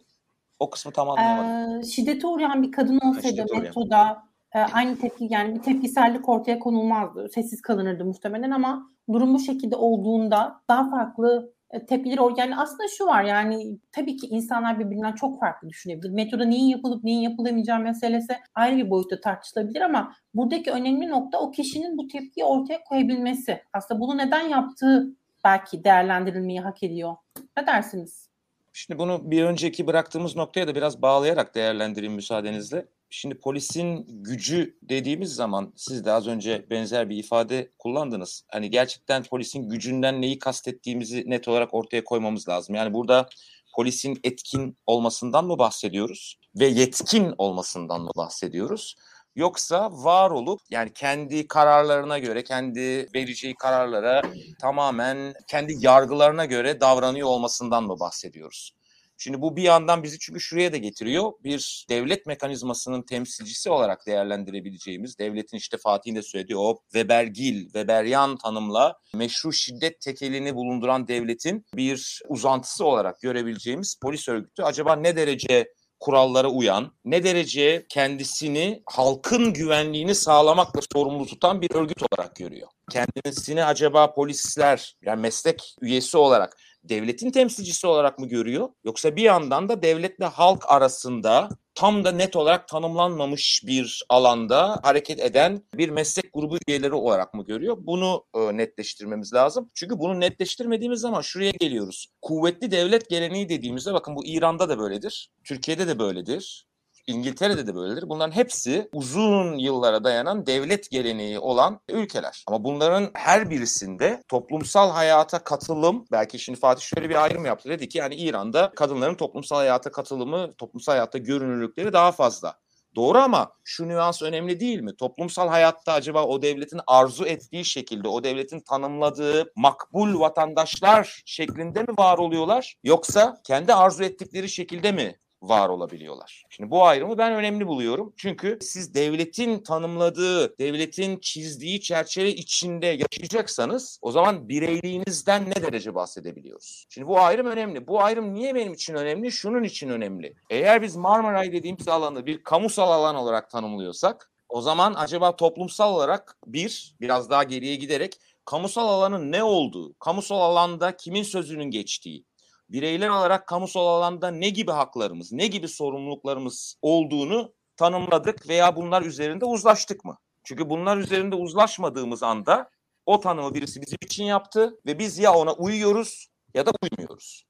O kısmı tam anlayamadım. Ee, şiddete uğrayan bir kadın olsaydı metoda e, aynı tepki, yani bir tepkisellik ortaya konulmazdı. Sessiz kalınırdı muhtemelen ama durum bu şekilde olduğunda daha farklı tepkileri or- yani aslında şu var, yani tabii ki insanlar birbirinden çok farklı düşünebilir. Metoda neyin yapılıp neyin yapılamayacağı meselesi ayrı bir boyutta tartışılabilir ama buradaki önemli nokta o kişinin bu tepkiyi ortaya koyabilmesi. Aslında bunu neden yaptığı belki değerlendirilmeyi hak ediyor. Ne dersiniz? Şimdi bunu bir önceki bıraktığımız noktaya da biraz bağlayarak değerlendireyim müsaadenizle. Şimdi polisin gücü dediğimiz zaman siz de az önce benzer bir ifade kullandınız. Hani gerçekten polisin gücünden neyi kastettiğimizi net olarak ortaya koymamız lazım. Yani burada polisin etkin olmasından mı bahsediyoruz ve yetkin olmasından mı bahsediyoruz? Yoksa var olup yani kendi kararlarına göre, kendi vereceği kararlara tamamen kendi yargılarına göre davranıyor olmasından mı bahsediyoruz? Şimdi bu bir yandan bizi çünkü şuraya da getiriyor. Bir devlet mekanizmasının temsilcisi olarak değerlendirebileceğimiz, devletin işte Fatih'in de söylediği o Webergil, Weberyan tanımla meşru şiddet tekelini bulunduran devletin bir uzantısı olarak görebileceğimiz polis örgütü acaba ne derece kurallara uyan, ne derece kendisini halkın güvenliğini sağlamakla sorumlu tutan bir örgüt olarak görüyor. Kendisini acaba polisler, yani meslek üyesi olarak devletin temsilcisi olarak mı görüyor? Yoksa bir yandan da devletle halk arasında tam da net olarak tanımlanmamış bir alanda hareket eden bir meslek grubu üyeleri olarak mı görüyor? Bunu e, netleştirmemiz lazım. Çünkü bunu netleştirmediğimiz zaman şuraya geliyoruz. Kuvvetli devlet geleneği dediğimizde bakın bu İran'da da böyledir, Türkiye'de de böyledir, İngiltere'de de böyledir. Bunların hepsi uzun yıllara dayanan devlet geleneği olan ülkeler. Ama bunların her birisinde toplumsal hayata katılım, belki şimdi Fatih şöyle bir ayrım yaptı. Dedi ki yani İran'da kadınların toplumsal hayata katılımı, toplumsal hayatta görünürlükleri daha fazla. Doğru ama şu nüans önemli değil mi? Toplumsal hayatta acaba o devletin arzu ettiği şekilde, o devletin tanımladığı makbul vatandaşlar şeklinde mi var oluyorlar? Yoksa kendi arzu ettikleri şekilde mi var olabiliyorlar? Şimdi bu ayrımı ben önemli buluyorum. Çünkü siz devletin tanımladığı, devletin çizdiği çerçeve içinde yaşayacaksanız o zaman bireyliğinizden ne derece bahsedebiliyoruz? Şimdi bu ayrım önemli. Bu ayrım niye benim için önemli? Şunun için önemli. Eğer biz Marmaray dediğimiz alanı bir kamusal alan olarak tanımlıyorsak o zaman acaba toplumsal olarak bir, biraz daha geriye giderek kamusal alanın ne olduğu, kamusal alanda kimin sözünün geçtiği, bireyler olarak kamusal alanda ne gibi haklarımız, ne gibi sorumluluklarımız olduğunu tanımladık veya bunlar üzerinde uzlaştık mı? Çünkü bunlar üzerinde uzlaşmadığımız anda o tanımı birisi bizim için yaptı ve biz ya ona uyuyoruz ya da uymuyoruz.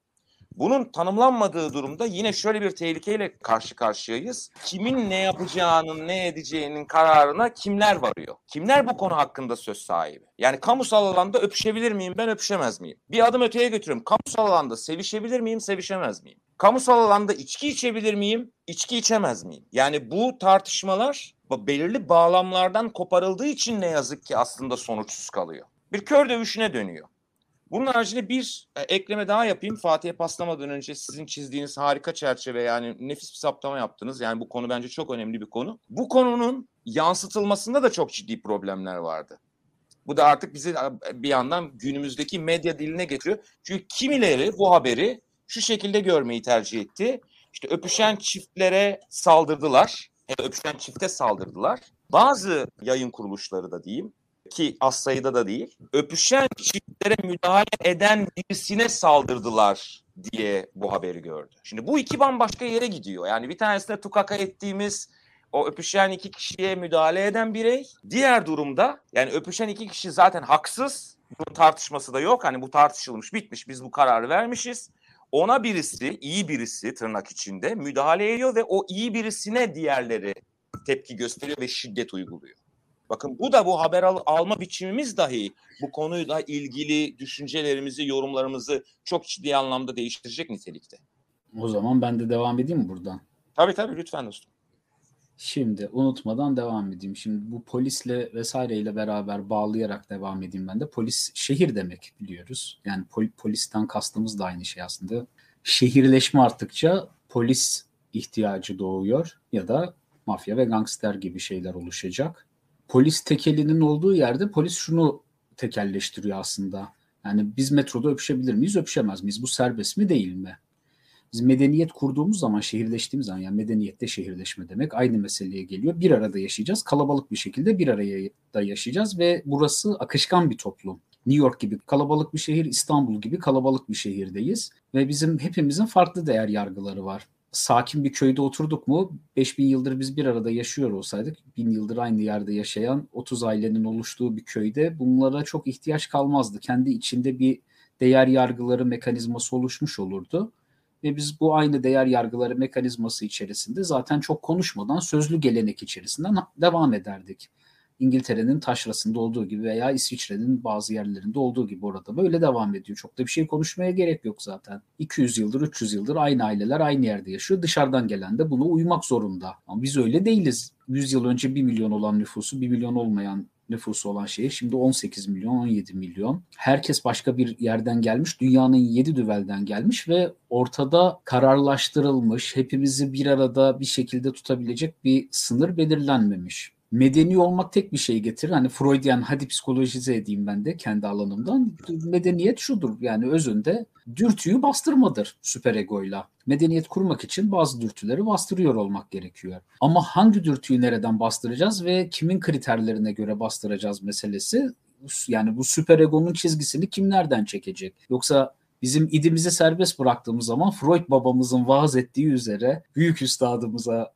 Bunun tanımlanmadığı durumda yine şöyle bir tehlikeyle karşı karşıyayız. Kimin ne yapacağının, ne edeceğinin kararına kimler varıyor? Kimler bu konu hakkında söz sahibi? Yani kamusal alanda öpüşebilir miyim, ben öpüşemez miyim? Bir adım öteye götürüyorum. Kamusal alanda sevişebilir miyim, sevişemez miyim? Kamusal alanda içki içebilir miyim, içki içemez miyim? Yani bu tartışmalar belirli bağlamlardan koparıldığı için ne yazık ki aslında sonuçsuz kalıyor. Bir kör dövüşüne dönüyor. Bunun haricinde bir ekleme daha yapayım. Fatih'e paslamadan önce sizin çizdiğiniz harika çerçeve, yani nefis bir saptama yaptınız. Yani bu konu bence çok önemli bir konu. Bu konunun yansıtılmasında da çok ciddi problemler vardı. Bu da artık bizi bir yandan günümüzdeki medya diline getiriyor. Çünkü kimileri bu haberi şu şekilde görmeyi tercih etti. İşte öpüşen çiftlere saldırdılar. Hem öpüşen çifte saldırdılar. Bazı yayın kuruluşları da diyeyim, ki az sayıda da değil, öpüşen çiftlere müdahale eden birisine saldırdılar diye bu haberi gördü. Şimdi bu iki bambaşka yere gidiyor. Yani bir tanesine tukaka ettiğimiz o öpüşen iki kişiye müdahale eden birey. Diğer durumda yani öpüşen iki kişi zaten haksız. Bunun tartışması da yok. Hani bu tartışılmış, bitmiş. Biz bu kararı vermişiz. Ona birisi, iyi birisi tırnak içinde müdahale ediyor ve o iyi birisine diğerleri tepki gösteriyor ve şiddet uyguluyor. Bakın bu da bu haber al- alma biçimimiz dahi bu konuyla ilgili düşüncelerimizi, yorumlarımızı çok ciddi anlamda değiştirecek nitelikte. O zaman ben de devam edeyim mi buradan? Tabii tabii lütfen dostum. Şimdi unutmadan devam edeyim. Şimdi bu polisle vesaireyle beraber bağlayarak devam edeyim ben de. Polis şehir demek biliyoruz. Yani pol- polisten kastımız da aynı şey aslında. Şehirleşme arttıkça polis ihtiyacı doğuyor ya da mafya ve gangster gibi şeyler oluşacak. Polis tekelinin olduğu yerde polis şunu tekelleştiriyor aslında. Yani biz metroda öpüşebilir miyiz, öpüşemez miyiz? Bu serbest mi değil mi? Biz medeniyet kurduğumuz zaman, şehirleştiğimiz zaman, yani medeniyette şehirleşme demek aynı meseleye geliyor. Bir arada yaşayacağız, kalabalık bir şekilde bir araya da yaşayacağız ve burası akışkan bir toplum. New York gibi kalabalık bir şehir, İstanbul gibi kalabalık bir şehirdeyiz ve bizim hepimizin farklı değer yargıları var. Sakin bir köyde oturduk mu beş bin yıldır biz bir arada yaşıyor olsaydık, bin yıldır aynı yerde yaşayan otuz ailenin oluştuğu bir köyde bunlara çok ihtiyaç kalmazdı. Kendi içinde bir değer yargıları mekanizması oluşmuş olurdu. Ve biz bu aynı değer yargıları mekanizması içerisinde zaten çok konuşmadan sözlü gelenek içerisinden devam ederdik. İngiltere'nin taşrasında olduğu gibi veya İsviçre'nin bazı yerlerinde olduğu gibi orada böyle devam ediyor. Çok da bir şey konuşmaya gerek yok zaten. iki yüz yıldır, üç yüz yıldır aynı aileler aynı yerde yaşıyor. Dışarıdan gelen de buna uymak zorunda. Ama biz öyle değiliz. yüz yıl önce bir milyon olan nüfusu, bir milyon olmayan nüfusu olan şeye şimdi on sekiz milyon, on yedi milyon. Herkes başka bir yerden gelmiş, dünyanın yedi düvelden gelmiş ve ortada kararlaştırılmış, hepimizi bir arada bir şekilde tutabilecek bir sınır belirlenmemiş. Medeni olmak tek bir şey getirir. Hani Freudyen, hadi psikolojize edeyim ben de kendi alanımdan. Medeniyet şudur yani özünde dürtüyü bastırmadır süperegoyla. Medeniyet kurmak için bazı dürtüleri bastırıyor olmak gerekiyor. Ama hangi dürtüyü nereden bastıracağız ve kimin kriterlerine göre bastıracağız meselesi. Yani bu süperegonun çizgisini kim nereden çekecek? Yoksa bizim idimizi serbest bıraktığımız zaman Freud babamızın vaaz ettiği üzere büyük üstadımıza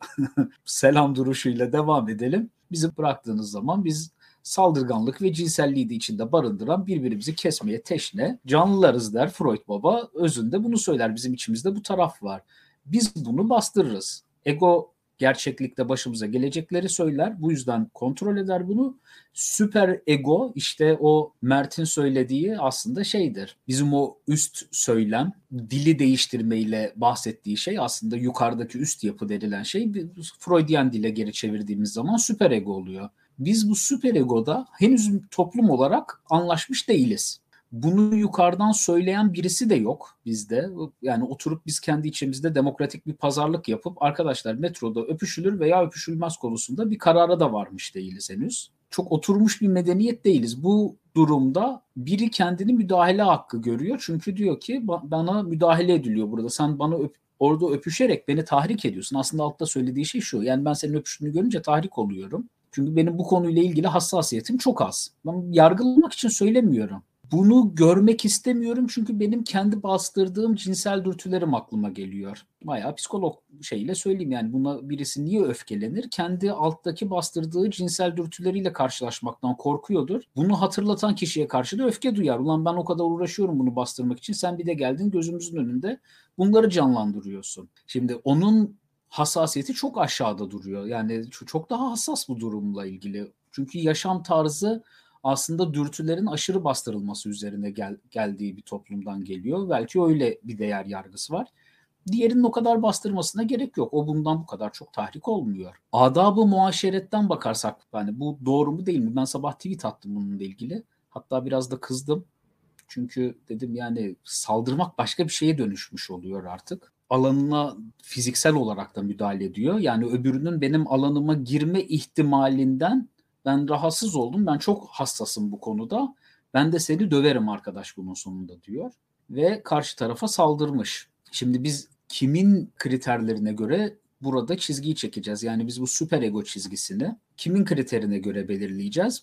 selam duruşuyla devam edelim. Bizi bıraktığınız zaman biz saldırganlık ve cinselliği de içinde barındıran birbirimizi kesmeye teşne canlılarız der Freud baba. Özünde bunu söyler, bizim içimizde bu taraf var. Biz bunu bastırırız. Ego gerçeklikte başımıza gelecekleri söyler. Bu yüzden kontrol eder bunu. Süper ego işte o Mert'in söylediği aslında şeydir. Bizim o üst söylem, dili değiştirmeyle bahsettiği şey aslında yukarıdaki üst yapı denilen şey. Freudyen dile geri çevirdiğimiz zaman süper ego oluyor. Biz bu süper egoda henüz toplum olarak anlaşmış değiliz. Bunu yukarıdan söyleyen birisi de yok bizde. Yani oturup biz kendi içimizde demokratik bir pazarlık yapıp arkadaşlar metroda öpüşülür veya öpüşülmez konusunda bir karara da varmış değiliz henüz. Çok oturmuş bir medeniyet değiliz. Bu durumda biri kendini müdahale hakkı görüyor. Çünkü diyor ki bana müdahale ediliyor burada. Sen bana öp- orada öpüşerek beni tahrik ediyorsun. Aslında altta söylediği şey şu. Yani ben senin öpüştüğünü görünce tahrik oluyorum. Çünkü benim bu konuyla ilgili hassasiyetim çok az. Ben yargılamak için söylemiyorum. Bunu görmek istemiyorum çünkü benim kendi bastırdığım cinsel dürtülerim aklıma geliyor. Bayağı psikolog şeyle söyleyeyim yani buna birisi niye öfkelenir? Kendi alttaki bastırdığı cinsel dürtüleriyle karşılaşmaktan korkuyordur. Bunu hatırlatan kişiye karşı da öfke duyar. Ulan ben o kadar uğraşıyorum bunu bastırmak için. Sen bir de geldin gözümüzün önünde bunları canlandırıyorsun. Şimdi onun hassasiyeti çok aşağıda duruyor. Yani çok daha hassas bu durumla ilgili. Çünkü yaşam tarzı aslında dürtülerin aşırı bastırılması üzerine gel, geldiği bir toplumdan geliyor. Belki öyle bir değer yargısı var. Diğerinin o kadar bastırmasına gerek yok. O bundan bu kadar çok tahrik olmuyor. Adab-ı muaşeretten bakarsak yani bu doğru mu değil mi? Ben sabah tweet attım bununla ilgili. Hatta biraz da kızdım. Çünkü dedim yani saldırmak başka bir şeye dönüşmüş oluyor artık. Alanına fiziksel olarak da müdahale ediyor. Yani öbürünün benim alanıma girme ihtimalinden ben rahatsız oldum, ben çok hassasım bu konuda, ben de seni döverim arkadaş bunun sonunda diyor ve karşı tarafa saldırmış. Şimdi biz kimin kriterlerine göre burada çizgiyi çekeceğiz? Yani biz bu süperego çizgisini kimin kriterine göre belirleyeceğiz?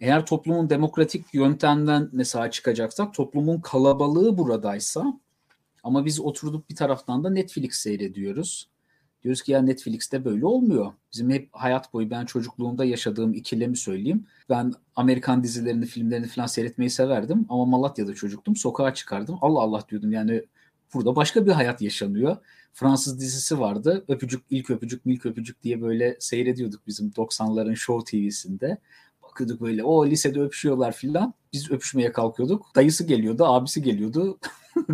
Eğer toplumun demokratik yöntemden mesela çıkacaksak, toplumun kalabalığı buradaysa ama biz oturduk bir taraftan da Netflix seyrediyoruz. Diyoruz ki ya Netflix'te böyle olmuyor. Bizim hep hayat boyu ben çocukluğumda yaşadığım ikilemi söyleyeyim. Ben Amerikan dizilerini, filmlerini falan seyretmeyi severdim ama Malatya'da çocuktum. Sokağa çıkardım. Allah Allah diyordum yani burada başka bir hayat yaşanıyor. Fransız dizisi vardı. Öpücük, ilk öpücük, milk öpücük diye böyle seyrediyorduk bizim doksanların Show T V'sinde. Bakıyorduk böyle o lisede öpüşüyorlar filan. Biz öpüşmeye kalkıyorduk. Dayısı geliyordu, abisi geliyordu.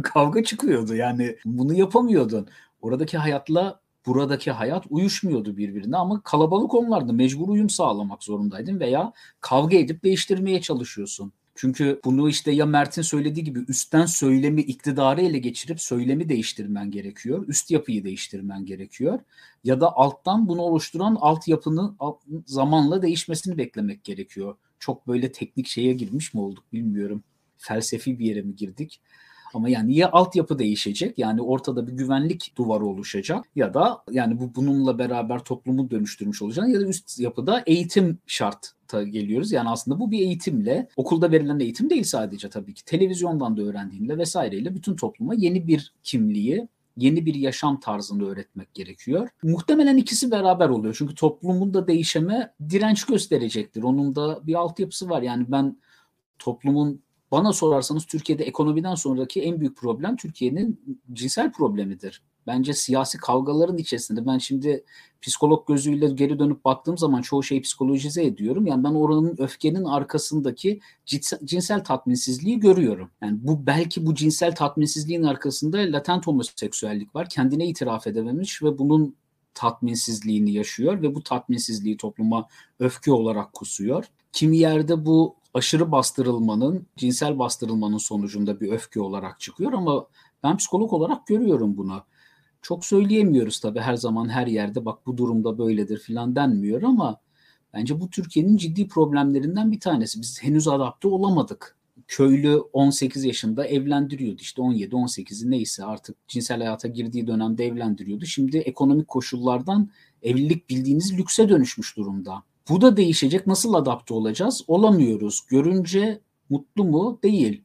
Kavga çıkıyordu yani bunu yapamıyordun. Oradaki hayatla buradaki hayat uyuşmuyordu birbirine ama kalabalık onlardı. Mecbur uyum sağlamak zorundaydın veya kavga edip değiştirmeye çalışıyorsun. Çünkü bunu işte ya Mert'in söylediği gibi üstten söylemi, iktidarı ele geçirip söylemi değiştirmen gerekiyor. Üst yapıyı değiştirmen gerekiyor. Ya da alttan bunu oluşturan altyapının zamanla değişmesini beklemek gerekiyor. Çok böyle teknik şeye girmiş mi olduk bilmiyorum. Felsefi bir yere mi girdik? Ama yani ya altyapı değişecek yani ortada bir güvenlik duvarı oluşacak ya da yani bu bununla beraber toplumu dönüştürmüş olacak ya da üst yapıda eğitim şarta geliyoruz. Yani aslında bu bir eğitimle okulda verilen eğitim değil sadece tabii ki televizyondan da öğrendiğimle vesaireyle bütün topluma yeni bir kimliği yeni bir yaşam tarzını öğretmek gerekiyor. Muhtemelen ikisi beraber oluyor çünkü toplumun da değişime direnç gösterecektir. Onun da bir altyapısı var yani ben toplumun bana sorarsanız Türkiye'de ekonomiden sonraki en büyük problem Türkiye'nin cinsel problemidir. Bence siyasi kavgaların içerisinde ben şimdi psikolog gözüyle geri dönüp baktığım zaman çoğu şeyi psikolojize ediyorum. Yani ben oranın öfkenin arkasındaki cinsel tatminsizliği görüyorum. Yani bu belki bu cinsel tatminsizliğin arkasında latent homoseksüellik var. Kendine itiraf edememiş ve bunun tatminsizliğini yaşıyor ve bu tatminsizliği topluma öfke olarak kusuyor. Kimi yerde bu aşırı bastırılmanın, cinsel bastırılmanın sonucunda bir öfke olarak çıkıyor ama ben psikolog olarak görüyorum bunu. Çok söyleyemiyoruz tabii her zaman her yerde bak bu durumda böyledir filan denmiyor ama bence bu Türkiye'nin ciddi problemlerinden bir tanesi. Biz henüz adapte olamadık. Köylü on sekiz yaşında evlendiriyordu işte on yedi on sekizi neyse artık cinsel hayata girdiği dönemde evlendiriyordu. Şimdi ekonomik koşullardan evlilik bildiğiniz lükse dönüşmüş durumda. Bu da değişecek. Nasıl adapte olacağız? Olamıyoruz. Görünce mutlu mu? Değil.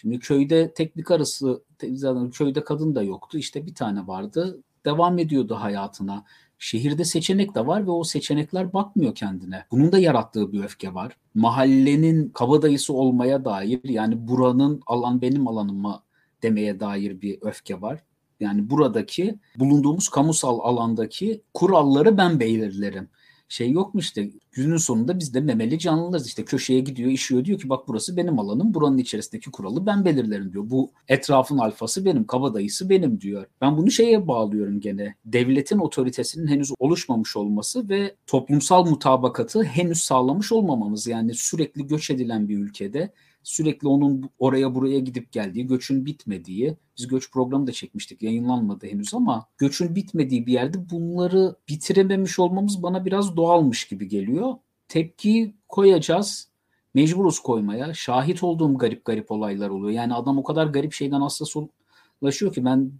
Şimdi köyde teknik arası, zaten köyde kadın da yoktu. İşte bir tane vardı. Devam ediyordu hayatına. Şehirde seçenek de var ve o seçenekler bakmıyor kendine. Bunun da yarattığı bir öfke var. Mahallenin kabadayısı olmaya dair yani buranın alan benim alanıma demeye dair bir öfke var. Yani buradaki bulunduğumuz kamusal alandaki kuralları ben belirlerim. Şey yok mu işte günün sonunda biz de memeli canlılarız işte köşeye gidiyor işiyor diyor ki bak burası benim alanım buranın içerisindeki kuralı ben belirlerim diyor. Bu etrafın alfası benim kabadayısı benim diyor. Ben bunu şeye bağlıyorum gene devletin otoritesinin henüz oluşmamış olması ve toplumsal mutabakatı henüz sağlamış olmamamız yani sürekli göç edilen bir ülkede sürekli onun oraya buraya gidip geldiği, göçün bitmediği, biz göç programı da çekmiştik, yayınlanmadı henüz ama göçün bitmediği bir yerde bunları bitirememiş olmamız bana biraz doğalmış gibi geliyor. Tepki koyacağız, mecburuz koymaya. Şahit olduğum garip garip olaylar oluyor. Yani adam o kadar garip şeyden hassaslaşıyor ki ben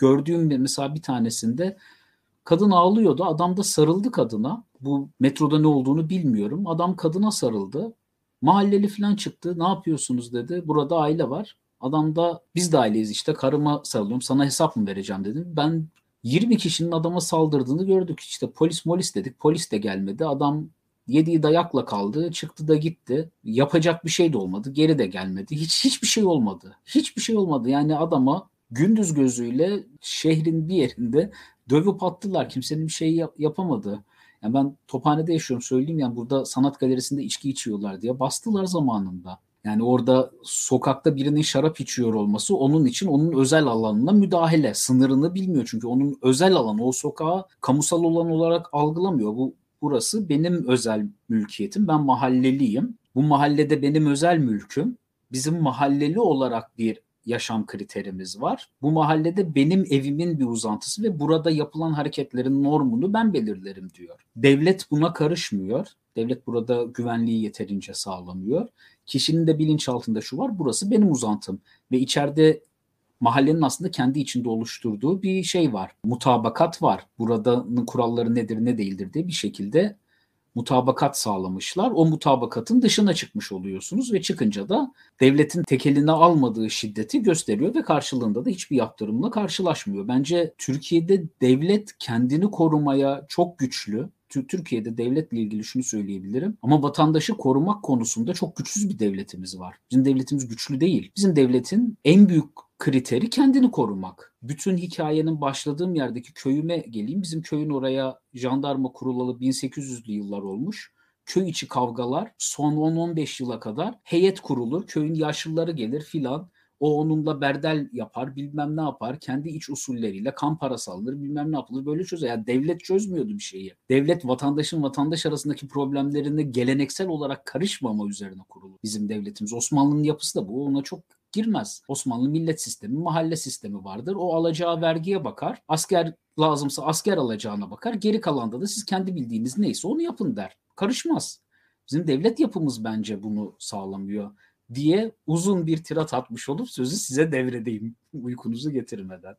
gördüğüm mesela bir tanesinde kadın ağlıyordu, adam da sarıldı kadına. Bu metroda ne olduğunu bilmiyorum. Adam kadına sarıldı. Mahalleli falan çıktı. Ne yapıyorsunuz dedi. Burada aile var. Adam da biz de aileyiz işte. Karıma sarılıyorum. Sana hesap mı vereceğim dedim. Ben yirmi kişinin adama saldırdığını gördük. İşte polis molis dedik. Polis de gelmedi. Adam yediği dayakla kaldı. Çıktı da gitti. Yapacak bir şey de olmadı. Geri de gelmedi. Hiç hiçbir şey olmadı. Hiçbir şey olmadı. Yani adama gündüz gözüyle şehrin bir yerinde dövüp attılar. Kimsenin bir şey yap- yapamadı. Yani ben Tophane'de yaşıyorum söyleyeyim yani burada sanat galerisinde içki içiyorlar diye bastılar zamanında. Yani orada sokakta birinin şarap içiyor olması onun için onun özel alanına müdahale sınırını bilmiyor. Çünkü onun özel alanı o sokağı kamusal olan olarak algılamıyor. Bu burası benim özel mülkiyetim ben mahalleliyim bu mahallede benim özel mülküm bizim mahalleli olarak bir yaşam kriterimiz var. Bu mahallede benim evimin bir uzantısı ve burada yapılan hareketlerin normunu ben belirlerim diyor. Devlet buna karışmıyor. Devlet burada güvenliği yeterince sağlamıyor. Kişinin de bilinçaltında şu var, burası benim uzantım ve içeride mahallenin aslında kendi içinde oluşturduğu bir şey var. Mutabakat var. Buranın kuralları nedir ne değildir diye bir şekilde mutabakat sağlamışlar. O mutabakatın dışına çıkmış oluyorsunuz ve çıkınca da devletin tekeline almadığı şiddeti gösteriyor ve karşılığında da hiçbir yaptırımla karşılaşmıyor. Bence Türkiye'de devlet kendini korumaya çok güçlü. Türkiye'de devletle ilgili şunu söyleyebilirim. Ama vatandaşı korumak konusunda çok güçsüz bir devletimiz var. Bizim devletimiz güçlü değil. Bizim devletin en büyük kriteri kendini korumak. Bütün hikayenin başladığım yerdeki köyüme geleyim. Bizim köyün oraya jandarma kurulalı bin sekiz yüzlü yıllar olmuş. Köy içi kavgalar son on on beş yıla kadar heyet kurulur. Köyün yaşlıları gelir filan. O onunla berdel yapar, bilmem ne yapar, kendi iç usulleriyle kan parası alır, bilmem ne yapılır, böyle çözer. Yani devlet çözmüyordu bir şeyi. Devlet vatandaşın vatandaş arasındaki problemlerine geleneksel olarak karışmama üzerine kurulu bizim devletimiz. Osmanlı'nın yapısı da bu, ona çok girmez. Osmanlı millet sistemi, mahalle sistemi vardır. O alacağı vergiye bakar, asker lazımsa asker alacağına bakar, geri kalanda da siz kendi bildiğiniz neyse onu yapın der. Karışmaz. Bizim devlet yapımız bence bunu sağlamıyor diye uzun bir tirat atmış olup sözü size devredeyim uykunuzu getirmeden.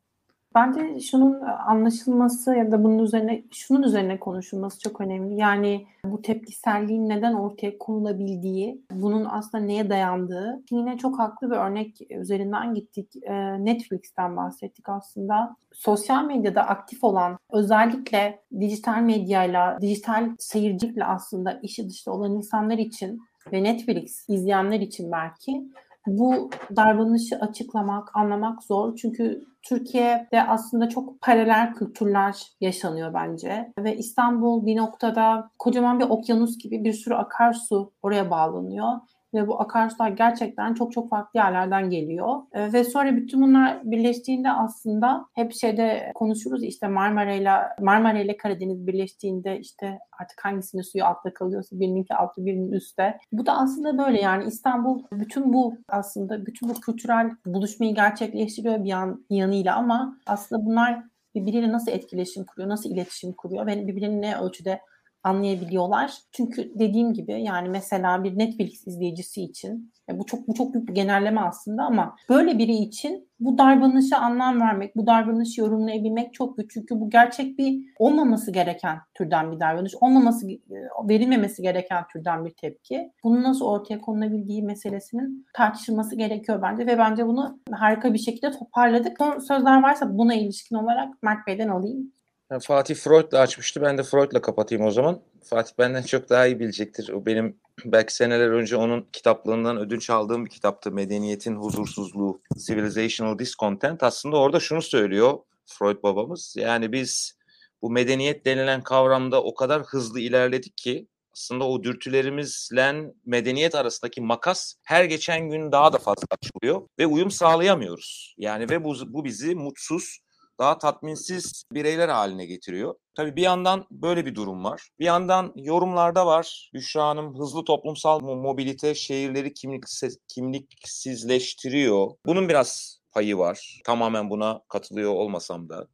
Bence şunun anlaşılması ya da bunun üzerine şunun üzerine konuşulması çok önemli. Yani bu tepkiselliğin neden ortaya konulabildiği, bunun aslında neye dayandığı. Yine çok haklı bir örnek üzerinden gittik. Netflix'ten bahsettik aslında. Sosyal medyada aktif olan, özellikle dijital medyayla, dijital seyircilikle aslında işi dışta olan insanlar için ve Netflix izleyenler için belki bu davranışı açıklamak, anlamak zor. Çünkü Türkiye'de aslında çok paralel kültürler yaşanıyor bence. Ve İstanbul bir noktada kocaman bir okyanus gibi bir sürü akarsu oraya bağlanıyor. Ve bu akarsular gerçekten çok çok farklı yerlerden geliyor. Ve sonra bütün bunlar birleştiğinde aslında hep şeyde konuşuruz, işte Marmara'yla Marmara ile Karadeniz birleştiğinde işte artık hangisinin suyu altta kalıyorsa birininki altta birinin üstte. Bu da aslında böyle, yani İstanbul bütün bu aslında bütün bu kültürel buluşmayı gerçekleştiriyor bir yan, yanıyla ama aslında bunlar birbiriyle nasıl etkileşim kuruyor, nasıl iletişim kuruyor ve birbirini ne ölçüde anlayabiliyorlar. Çünkü dediğim gibi yani mesela bir Netflix izleyicisi için bu çok bu çok büyük bir genelleme aslında ama böyle biri için bu davranışa anlam vermek, bu davranışı yorumlayabilmek çok güç. Çünkü bu gerçek bir olmaması gereken türden bir davranış, olmaması verilmemesi gereken türden bir tepki. Bunun nasıl ortaya konulabildiği meselesinin tartışılması gerekiyor bence ve bence bunu harika bir şekilde toparladık. Son sözler varsa buna ilişkin olarak Mert Bey'den alayım. Yani Fatih Freud'la açmıştı. Ben de Freud'la kapatayım o zaman. Fatih benden çok daha iyi bilecektir. O benim belki seneler önce onun kitaplığından ödünç aldığım bir kitaptı. Medeniyetin Huzursuzluğu, Civilizational Discontent. Aslında orada şunu söylüyor Freud babamız. Yani biz bu medeniyet denilen kavramda o kadar hızlı ilerledik ki aslında o dürtülerimizle medeniyet arasındaki makas her geçen gün daha da fazla açılıyor ve uyum sağlayamıyoruz. Yani ve bu, bu bizi mutsuz, daha tatminsiz bireyler haline getiriyor. Tabii bir yandan böyle bir durum var. Bir yandan yorumlarda var. Büşra Hanım, hızlı toplumsal mobilite şehirleri kimliksiz, kimliksizleştiriyor. Bunun biraz payı var. Tamamen buna katılıyor olmasam da.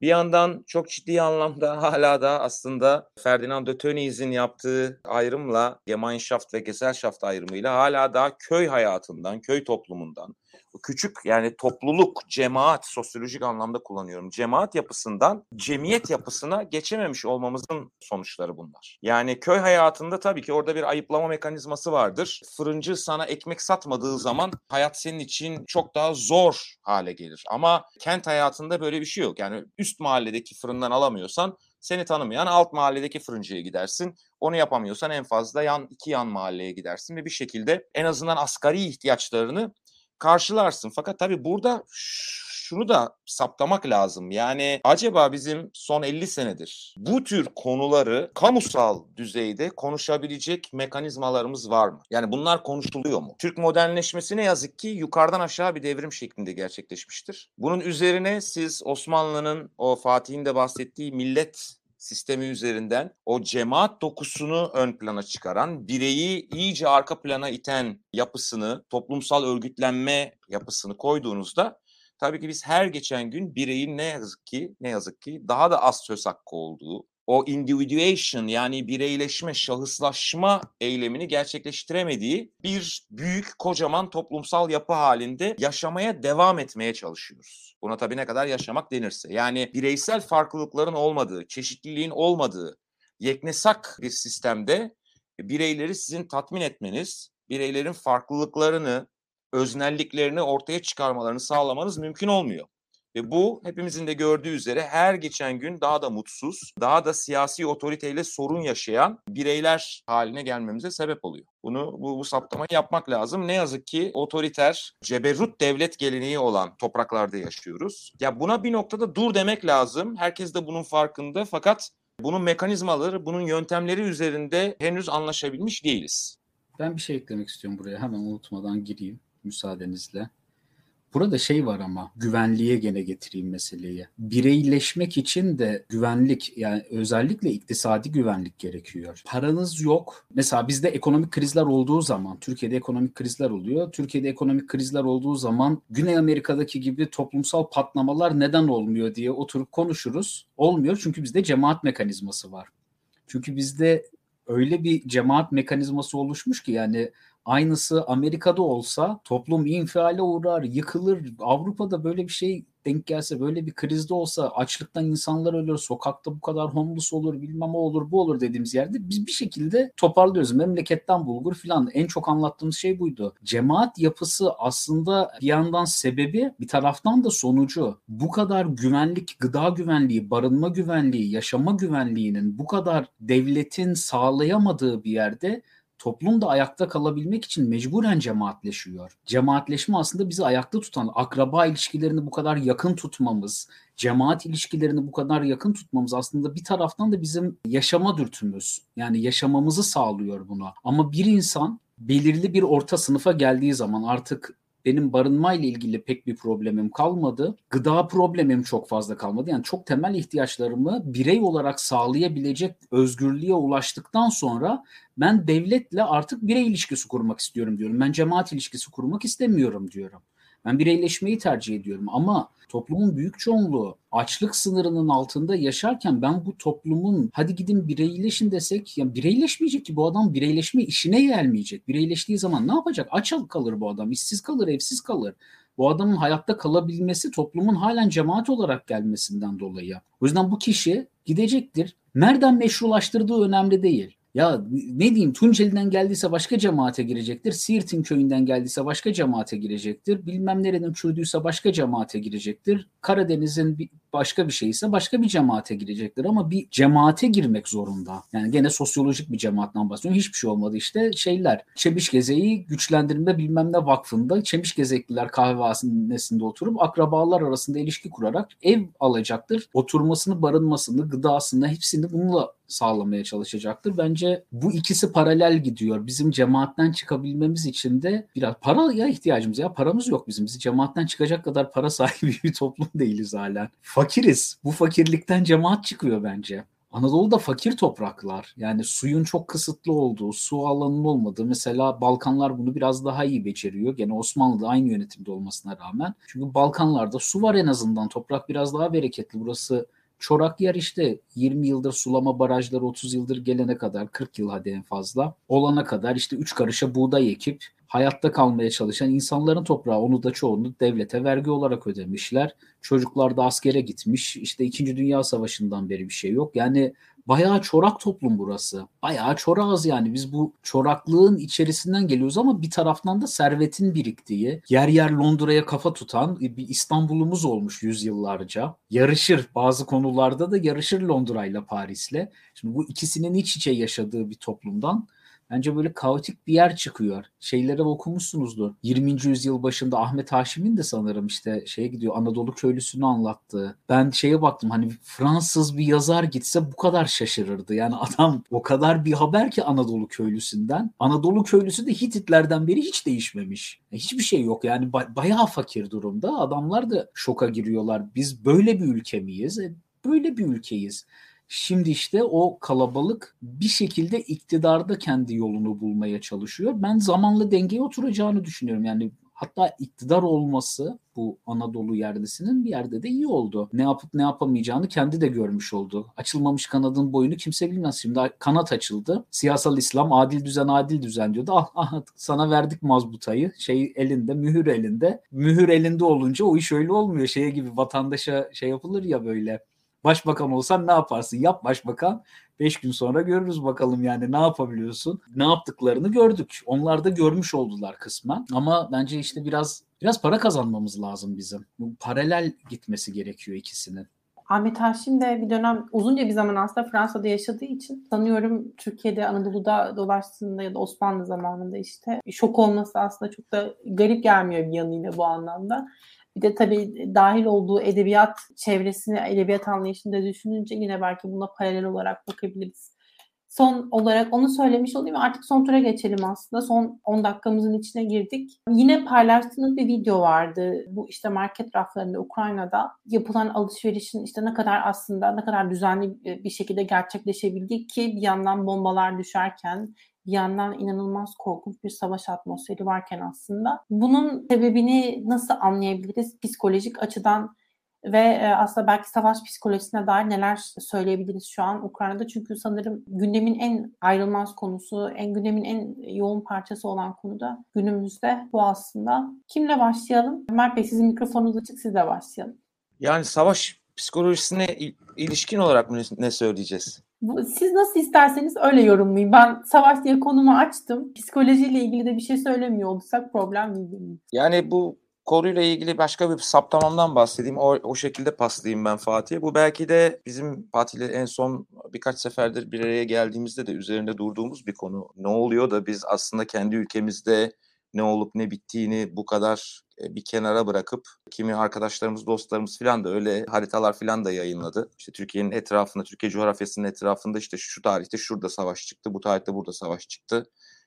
Bir yandan çok ciddi anlamda hala da aslında Ferdinand de Tönnies'in yaptığı ayrımla, Gemeinschaft ve Gesellschaft ayrımıyla hala daha köy hayatından, köy toplumundan, küçük yani topluluk, cemaat, sosyolojik anlamda kullanıyorum, cemaat yapısından cemiyet yapısına geçememiş olmamızın sonuçları bunlar. Yani köy hayatında tabii ki orada bir ayıplama mekanizması vardır. Fırıncı sana ekmek satmadığı zaman hayat senin için çok daha zor hale gelir. Ama kent hayatında böyle bir şey yok. Yani üst mahalledeki fırından alamıyorsan seni tanımayan alt mahalledeki fırıncıya gidersin. Onu yapamıyorsan en fazla yan iki yan mahalleye gidersin ve bir şekilde en azından asgari ihtiyaçlarını karşılarsın. Fakat tabii burada şunu da saptamak lazım. Yani acaba bizim son elli senedir bu tür konuları kamusal düzeyde konuşabilecek mekanizmalarımız var mı? Yani bunlar konuşuluyor mu? Türk modernleşmesi ne yazık ki yukarıdan aşağı bir devrim şeklinde gerçekleşmiştir. Bunun üzerine siz Osmanlı'nın, o Fatih'in de bahsettiği millet sistemi üzerinden o cemaat dokusunu ön plana çıkaran, bireyi iyice arka plana iten yapısını, toplumsal örgütlenme yapısını koyduğunuzda tabii ki biz her geçen gün bireyin ne yazık ki ne yazık ki daha da az söz hakkı olduğu, o individuation yani bireyleşme, şahıslaşma eylemini gerçekleştiremediği bir büyük, kocaman toplumsal yapı halinde yaşamaya devam etmeye çalışıyoruz. Buna tabii ne kadar yaşamak denirse. Yani bireysel farklılıkların olmadığı, çeşitliliğin olmadığı, yeknesak bir sistemde bireyleri sizin tatmin etmeniz, bireylerin farklılıklarını, öznelliklerini ortaya çıkarmalarını sağlamanız mümkün olmuyor. Ve bu hepimizin de gördüğü üzere her geçen gün daha da mutsuz, daha da siyasi otoriteyle sorun yaşayan bireyler haline gelmemize sebep oluyor. Bunu bu, bu saptamayı yapmak lazım. Ne yazık ki otoriter, ceberrut devlet geleneği olan topraklarda yaşıyoruz. Ya buna bir noktada dur demek lazım. Herkes de bunun farkında, fakat bunun mekanizmaları, bunun yöntemleri üzerinde henüz anlaşabilmiş değiliz. Ben bir şey eklemek istiyorum buraya. Hemen unutmadan gireyim müsaadenizle. Burada şey var ama güvenliğe gene getireyim meseleyi. Bireyleşmek için de güvenlik, yani özellikle iktisadi güvenlik gerekiyor. Paranız yok. Mesela bizde ekonomik krizler olduğu zaman, Türkiye'de ekonomik krizler oluyor. Türkiye'de ekonomik krizler olduğu zaman Güney Amerika'daki gibi toplumsal patlamalar neden olmuyor diye oturup konuşuruz. Olmuyor çünkü bizde cemaat mekanizması var. Çünkü bizde öyle bir cemaat mekanizması oluşmuş ki yani... Aynısı Amerika'da olsa toplum infiale uğrar, yıkılır. Avrupa'da böyle bir şey denk gelse, böyle bir krizde olsa açlıktan insanlar ölür, sokakta bu kadar homeless olur, bilmem o olur, bu olur dediğimiz yerde biz bir şekilde toparlıyoruz. Memleketten bulgur filan, en çok anlattığımız şey buydu. Cemaat yapısı aslında bir yandan sebebi, bir taraftan da sonucu. Bu kadar güvenlik, gıda güvenliği, barınma güvenliği, yaşama güvenliğinin bu kadar devletin sağlayamadığı bir yerde toplum da ayakta kalabilmek için mecburen cemaatleşiyor. Cemaatleşme aslında bizi ayakta tutan, akraba ilişkilerini bu kadar yakın tutmamız, cemaat ilişkilerini bu kadar yakın tutmamız aslında bir taraftan da bizim yaşama dürtümüz. Yani yaşamamızı sağlıyor bunu. Ama bir insan belirli bir orta sınıfa geldiği zaman artık benim barınmayla ilgili pek bir problemim kalmadı. Gıda problemim çok fazla kalmadı. Yani çok temel ihtiyaçlarımı birey olarak sağlayabilecek özgürlüğe ulaştıktan sonra ben devletle artık birey ilişkisi kurmak istiyorum diyorum. Ben cemaat ilişkisi kurmak istemiyorum diyorum. Ben bireyleşmeyi tercih ediyorum ama toplumun büyük çoğunluğu açlık sınırının altında yaşarken ben bu toplumun hadi gidin bireyleşin desek, yani bireyleşmeyecek ki bu adam, bireyleşme işine gelmeyecek. Bireyleştiği zaman ne yapacak? Aç kalır bu adam, işsiz kalır, evsiz kalır. Bu adamın hayatta kalabilmesi toplumun halen cemaat olarak gelmesinden dolayı. O yüzden bu kişi gidecektir. Nereden meşrulaştırdığı önemli değil. Ya ne diyeyim, Tunceli'den geldiyse başka cemaate girecektir. Siirt'in köyünden geldiyse başka cemaate girecektir. Bilmem nerenin Kürdüyse başka cemaate girecektir. Karadeniz'in başka bir şeyse başka bir cemaate girecektir. Ama bir cemaate girmek zorunda. Yani gene sosyolojik bir cemaatten bahsediyorum. Hiçbir şey olmadı işte şeyler. Çemişgeze'yi güçlendirme bilmem ne vakfında Çemişgezekliler kahvehanesinde oturup akrabalar arasında ilişki kurarak ev alacaktır. Oturmasını, barınmasını, gıdasını, hepsini bununla sağlamaya çalışacaktır. Bence bu ikisi paralel gidiyor. Bizim cemaatten çıkabilmemiz için de biraz paraya ihtiyacımız, ya paramız yok bizim. Biz cemaatten çıkacak kadar para sahibi bir toplum değiliz hala. Fakiriz. Bu fakirlikten cemaat çıkıyor bence. Anadolu'da fakir topraklar, yani suyun çok kısıtlı olduğu, su alanının olmadığı, mesela Balkanlar bunu biraz daha iyi beceriyor. Gene Osmanlı'da aynı yönetimde olmasına rağmen. Çünkü Balkanlarda su var en azından. Toprak biraz daha bereketli. Burası çorak yer işte, yirmi yıldır sulama barajları, otuz yıldır gelene kadar, kırk yıl hadi en fazla olana kadar işte üç karışa buğday ekip hayatta kalmaya çalışan insanların toprağı, onu da çoğunu devlete vergi olarak ödemişler. Çocuklar da askere gitmiş, işte ikinci Dünya Savaşı'ndan beri bir şey yok. Yani bayağı çorak toplum burası, bayağı çorakız yani biz bu çoraklığın içerisinden geliyoruz ama bir taraftan da servetin biriktiği, yer yer Londra'ya kafa tutan bir İstanbul'umuz olmuş yüzyıllarca. Yarışır, bazı konularda da yarışır Londra'yla, Paris'le. Şimdi bu ikisinin iç içe yaşadığı bir toplumdan bence böyle kaotik bir yer çıkıyor. Şeylere okumuşsunuzdur. yirminci yüzyıl başında Ahmet Haşim'in de sanırım işte şeye gidiyor, Anadolu köylüsünü anlattığı. Ben şeye baktım, hani Fransız bir yazar gitse bu kadar şaşırırdı. Yani adam o kadar bir haber ki Anadolu köylüsünden. Anadolu köylüsü de Hititlerden beri hiç değişmemiş. Hiçbir şey yok yani, bayağı fakir durumda. Adamlar da şoka giriyorlar. Biz böyle bir ülke miyiz? E, böyle bir ülkeyiz. Şimdi işte o kalabalık bir şekilde iktidarda kendi yolunu bulmaya çalışıyor. Ben zamanla dengeye oturacağını düşünüyorum. Yani hatta iktidar olması bu Anadolu yerlisinin bir yerde de iyi oldu. Ne yapıp ne yapamayacağını kendi de görmüş oldu. Açılmamış kanadın boyunu kimse bilmez. Şimdi kanat açıldı. Siyasal İslam adil düzen adil düzen diyordu. Ah ah sana verdik mazbutayı. Şey elinde, mühür elinde. Mühür elinde olunca o iş öyle olmuyor. Şeye gibi vatandaşa şey yapılır ya böyle. Başbakan olsan ne yaparsın? Yap başbakan. Beş gün sonra görürüz bakalım yani ne yapabiliyorsun. Ne yaptıklarını gördük. Onlar da görmüş oldular kısmen. Ama bence işte biraz biraz para kazanmamız lazım bizim. Bu paralel gitmesi gerekiyor ikisinin. Ahmet Haşim de bir dönem uzunca bir zaman aslında Fransa'da yaşadığı için sanıyorum Türkiye'de, Anadolu'da dolaştığında ya da Osmanlı zamanında işte şok olması aslında çok da garip gelmiyor bir yanıyla bu anlamda. Bir de tabii dahil olduğu edebiyat çevresini, edebiyat anlayışını da düşününce yine belki buna paralel olarak bakabiliriz. Son olarak onu söylemiş olayım. Artık son tura geçelim aslında. Son on dakikamızın içine girdik. Yine paylaştığınız bir video vardı. Bu işte market raflarında Ukrayna'da yapılan alışverişin işte ne kadar aslında ne kadar düzenli bir şekilde gerçekleşebildiği ki bir yandan bombalar düşerken bir yandan inanılmaz korkunç bir savaş atmosferi varken aslında. Bunun sebebini nasıl anlayabiliriz psikolojik açıdan? Ve aslında belki savaş psikolojisine dair neler söyleyebiliriz şu an Ukrayna'da? Çünkü sanırım gündemin en ayrılmaz konusu, en gündemin en yoğun parçası olan konu da günümüzde bu aslında. Kimle başlayalım? Ömer Bey, sizin mikrofonunuz açık, sizle başlayalım. Yani savaş psikolojisine ilişkin olarak ne söyleyeceğiz? Siz nasıl isterseniz öyle yorumlayın. Ben savaş diye konumu açtım. Psikolojiyle ilgili de bir şey söylemiyor olursak problem değil. Yani bu konuyla ilgili başka bir saptamamdan bahsedeyim. O, o şekilde paslayayım ben Fatih'e. Bu belki de bizim Fatih'le en son birkaç seferdir bir araya geldiğimizde de üzerinde durduğumuz bir konu. Ne oluyor da biz aslında kendi ülkemizde ne olup ne bittiğini bu kadar bir kenara bırakıp kimi arkadaşlarımız, dostlarımız filan da öyle haritalar filan da yayınladı. İşte Türkiye'nin etrafında, Türkiye coğrafyasının etrafında işte şu tarihte şurada savaş çıktı, bu tarihte burada savaş çıktı.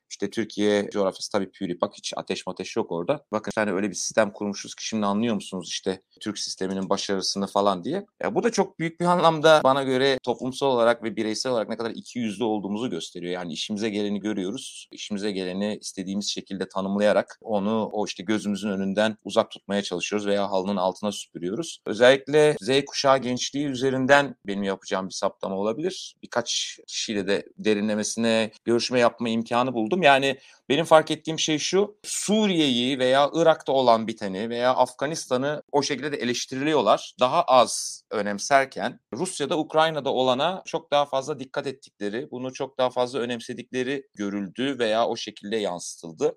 İşte Türkiye coğrafyası tabii püripak, hiç ateş mateş yok orada. Bakın yani öyle bir sistem kurmuşuz ki şimdi anlıyor musunuz işte Türk sisteminin başarısını falan diye. Ya bu da çok büyük bir anlamda bana göre toplumsal olarak ve bireysel olarak ne kadar ikiyüzlü olduğumuzu gösteriyor. Yani işimize geleni görüyoruz. İşimize geleni istediğimiz şekilde tanımlayarak onu o işte gözümüzün önünden uzak tutmaya çalışıyoruz veya halının altına süpürüyoruz. Özellikle Z kuşağı gençliği üzerinden benim yapacağım bir saptama olabilir. Birkaç kişiyle de derinlemesine görüşme yapma imkanı buldum. Yani benim fark ettiğim şey şu, Suriye'yi veya Irak'ta olan biteni veya Afganistan'ı o şekilde de eleştiriliyorlar. Daha az önemserken Rusya'da, Ukrayna'da olana çok daha fazla dikkat ettikleri, bunu çok daha fazla önemsedikleri görüldü veya o şekilde yansıtıldı.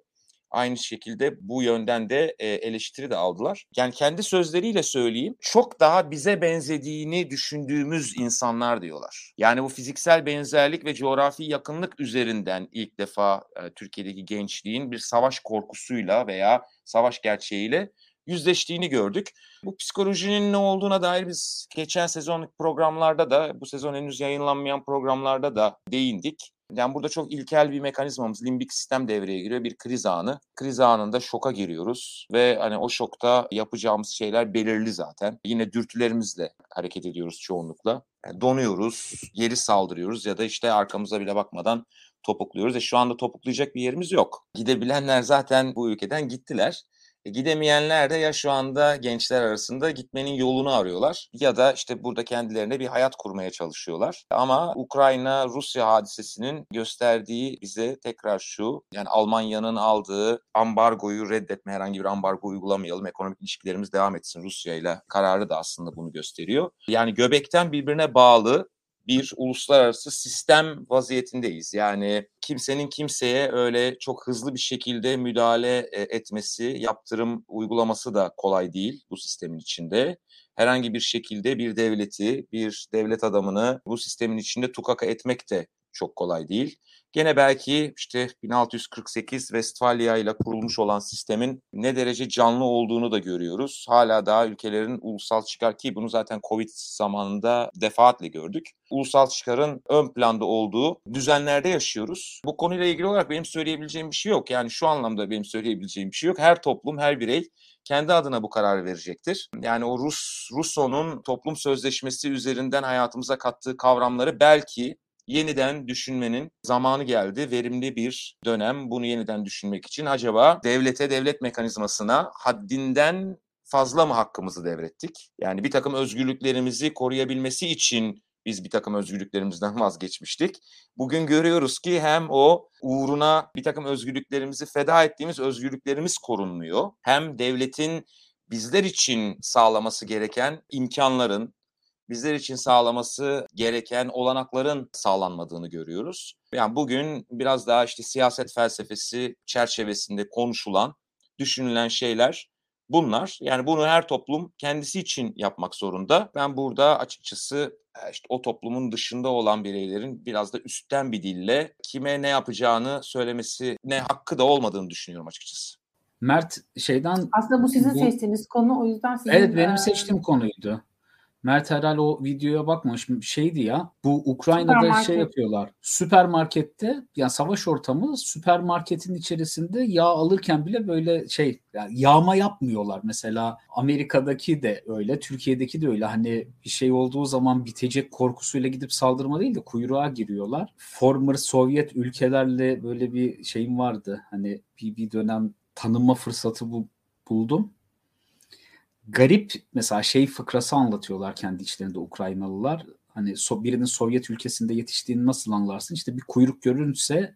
Aynı şekilde bu yönden de eleştiri de aldılar. Yani kendi sözleriyle söyleyeyim, çok daha bize benzediğini düşündüğümüz insanlar diyorlar. Yani bu fiziksel benzerlik ve coğrafi yakınlık üzerinden ilk defa Türkiye'deki gençliğin bir savaş korkusuyla veya savaş gerçeğiyle yüzleştiğini gördük. Bu psikolojinin ne olduğuna dair biz geçen sezonluk programlarda da, bu sezon henüz yayınlanmayan programlarda da değindik. Yani burada çok ilkel bir mekanizmamız, limbik sistem devreye giriyor, bir kriz anı. Kriz anında şoka giriyoruz ve hani o şokta yapacağımız şeyler belirli zaten. Yine dürtülerimizle hareket ediyoruz çoğunlukla. Yani donuyoruz, geri saldırıyoruz ya da işte arkamıza bile bakmadan topukluyoruz. E şu anda topuklayacak bir yerimiz yok. Gidebilenler zaten bu ülkeden gittiler. E gidemeyenler de ya şu anda gençler arasında gitmenin yolunu arıyorlar ya da işte burada kendilerine bir hayat kurmaya çalışıyorlar. Ama Ukrayna-Rusya hadisesinin gösterdiği bize tekrar şu, yani Almanya'nın aldığı ambargoyu reddetme, herhangi bir ambargo uygulamayalım, ekonomik ilişkilerimiz devam etsin Rusya'yla kararı da aslında bunu gösteriyor. Yani göbekten birbirine bağlı bir uluslararası sistem vaziyetindeyiz. Yani kimsenin kimseye öyle çok hızlı bir şekilde müdahale etmesi, yaptırım uygulaması da kolay değil bu sistemin içinde. Herhangi bir şekilde bir devleti, bir devlet adamını bu sistemin içinde tukaka etmek de çok kolay değil. Gene belki işte bin altı yüz kırk sekiz Vestfalya ile kurulmuş olan sistemin ne derece canlı olduğunu da görüyoruz. Hala daha ülkelerin ulusal çıkar, ki bunu zaten Covid zamanında defaatle gördük. Ulusal çıkarın ön planda olduğu düzenlerde yaşıyoruz. Bu konuyla ilgili olarak benim söyleyebileceğim bir şey yok. Yani şu anlamda benim söyleyebileceğim bir şey yok. Her toplum, her birey kendi adına bu kararı verecektir. Yani o Rus Rousseau'nun toplum sözleşmesi üzerinden hayatımıza kattığı kavramları belki yeniden düşünmenin zamanı geldi. Verimli bir dönem. Bunu yeniden düşünmek için acaba devlete, devlet mekanizmasına haddinden fazla mı hakkımızı devrettik? Yani bir takım özgürlüklerimizi koruyabilmesi için biz bir takım özgürlüklerimizden vazgeçmiştik. Bugün görüyoruz ki hem o uğruna bir takım özgürlüklerimizi feda ettiğimiz özgürlüklerimiz korunmuyor. Hem devletin bizler için sağlaması gereken imkanların, bizler için sağlaması gereken olanakların sağlanmadığını görüyoruz. Yani bugün biraz daha işte siyaset felsefesi çerçevesinde konuşulan, düşünülen şeyler bunlar. Yani bunu her toplum kendisi için yapmak zorunda. Ben burada açıkçası işte o toplumun dışında olan bireylerin biraz da üstten bir dille kime ne yapacağını söylemesi, ne hakkı da olmadığını düşünüyorum açıkçası. Mert şeyden... Aslında bu sizin bu... seçtiğiniz konu, o yüzden sizin... Evet, benim seçtiğim konuydu. Mert herhalde o videoya bakmamış şeydi ya. Bu Ukrayna'da şey yapıyorlar. Süpermarkette, yani savaş ortamı, süpermarketin içerisinde yağ alırken bile böyle şey, yani yağma yapmıyorlar. Mesela Amerika'daki de öyle, Türkiye'deki de öyle. Hani bir şey olduğu zaman bitecek korkusuyla gidip saldırma değil de kuyruğa giriyorlar. Former Sovyet ülkelerle böyle bir şeyim vardı. Hani bir, bir dönem tanınma fırsatı bu, buldum. Garip mesela şey fıkrası anlatıyorlar kendi içlerinde Ukraynalılar. Hani birinin Sovyet ülkesinde yetiştiğini nasıl anlarsın? İşte bir kuyruk görünse,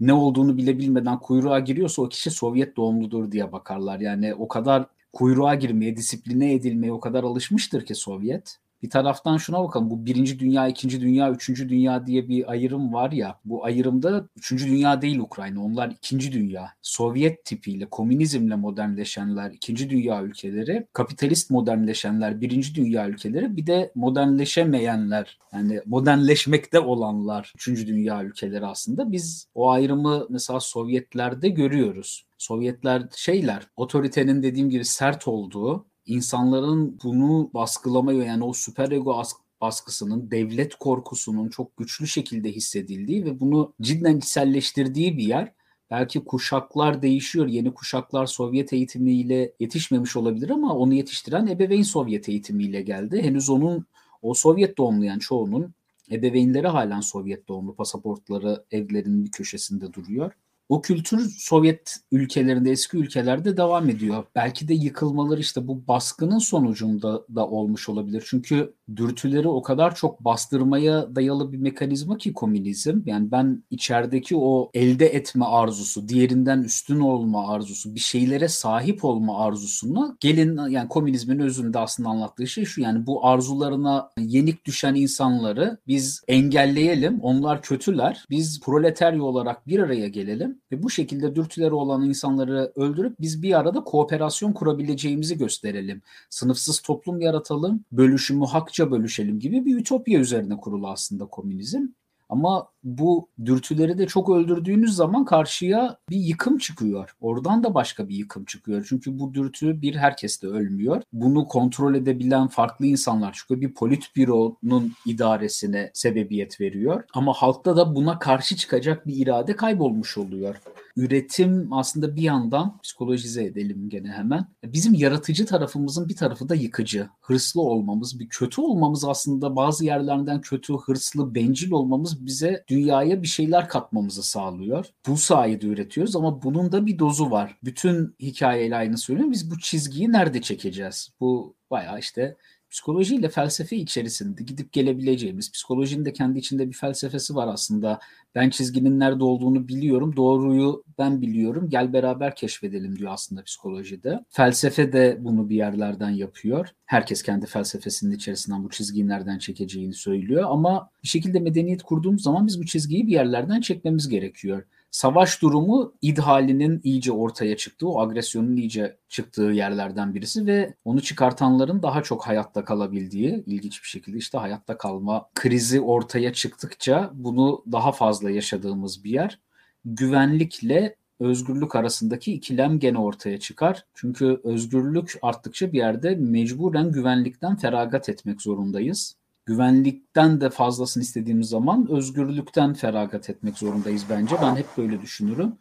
ne olduğunu bile bilmeden kuyruğa giriyorsa o kişi Sovyet doğumludur diye bakarlar. Yani o kadar kuyruğa girmeye, disipline edilmeye o kadar alışmıştır ki Sovyet. Bir taraftan şuna bakalım, bu birinci dünya, ikinci dünya, üçüncü dünya diye bir ayrım var ya, bu ayrımda üçüncü dünya değil Ukrayna, onlar ikinci dünya. Sovyet tipiyle, komünizmle modernleşenler ikinci dünya ülkeleri, kapitalist modernleşenler birinci dünya ülkeleri, bir de modernleşemeyenler, yani modernleşmekte olanlar üçüncü dünya ülkeleri aslında. Biz o ayrımı mesela Sovyetlerde görüyoruz. Sovyetler şeyler, otoritenin dediğim gibi sert olduğu, İnsanların bunu baskılamaya, yani o süperego baskısının, devlet korkusunun çok güçlü şekilde hissedildiği ve bunu cidden içselleştirdiği bir yer. Belki kuşaklar değişiyor, yeni kuşaklar Sovyet eğitimiyle yetişmemiş olabilir ama onu yetiştiren ebeveyn Sovyet eğitimiyle geldi. Henüz onun, o Sovyet doğumlu yani çoğunun ebeveynleri halen Sovyet doğumlu, pasaportları evlerinin bir köşesinde duruyor. O kültür Sovyet ülkelerinde, eski ülkelerde devam ediyor. Belki de yıkılmaları işte bu baskının sonucunda da olmuş olabilir. Çünkü dürtüleri o kadar çok bastırmaya dayalı bir mekanizma ki komünizm. Yani ben içerideki o elde etme arzusu, diğerinden üstün olma arzusu, bir şeylere sahip olma arzusuna gelin, yani komünizmin özünde aslında anlattığı şey şu, yani bu arzularına yenik düşen insanları biz engelleyelim, onlar kötüler, biz proletaryo olarak bir araya gelelim ve bu şekilde dürtüleri olan insanları öldürüp biz bir arada kooperasyon kurabileceğimizi gösterelim. Sınıfsız toplum yaratalım, bölüşümü hakça bölüşelim gibi bir ütopya üzerine kurulu aslında komünizm. Ama bu dürtüleri de çok öldürdüğünüz zaman karşıya bir yıkım çıkıyor. Oradan da başka bir yıkım çıkıyor. Çünkü bu dürtü bir, herkes de ölmüyor. Bunu kontrol edebilen farklı insanlar çıkıyor. Bir politbüronun idaresine sebebiyet veriyor. Ama halkta da buna karşı çıkacak bir irade kaybolmuş oluyor. Üretim aslında bir yandan, psikolojize edelim gene hemen, bizim yaratıcı tarafımızın bir tarafı da yıkıcı. Hırslı olmamız, bir kötü olmamız aslında bazı yerlerden kötü, hırslı, bencil olmamız bize dünyaya bir şeyler katmamızı sağlıyor. Bu sayede üretiyoruz ama bunun da bir dozu var. Bütün hikayeyle aynı söylüyorum. Biz bu çizgiyi nerede çekeceğiz? Bu bayağı işte... Psikolojiyle felsefe içerisinde gidip gelebileceğimiz, psikolojinin de kendi içinde bir felsefesi var aslında. Ben çizginin nerede olduğunu biliyorum, doğruyu ben biliyorum, gel beraber keşfedelim diyor aslında psikolojide. Felsefe de bunu bir yerlerden yapıyor. Herkes kendi felsefesinin içerisinden bu çizgiyi nereden çekeceğini söylüyor ama bir şekilde medeniyet kurduğumuz zaman biz bu çizgiyi bir yerlerden çekmemiz gerekiyor. Savaş durumu idhalinin iyice ortaya çıktığı, o agresyonun iyice çıktığı yerlerden birisi ve onu çıkartanların daha çok hayatta kalabildiği, ilginç bir şekilde işte hayatta kalma krizi ortaya çıktıkça bunu daha fazla yaşadığımız bir yer. Güvenlikle özgürlük arasındaki ikilem gene ortaya çıkar. Çünkü özgürlük arttıkça bir yerde mecburen güvenlikten feragat etmek zorundayız. Güvenlikten de fazlasını istediğimiz zaman özgürlükten feragat etmek zorundayız bence. Ben hep böyle düşünürüm.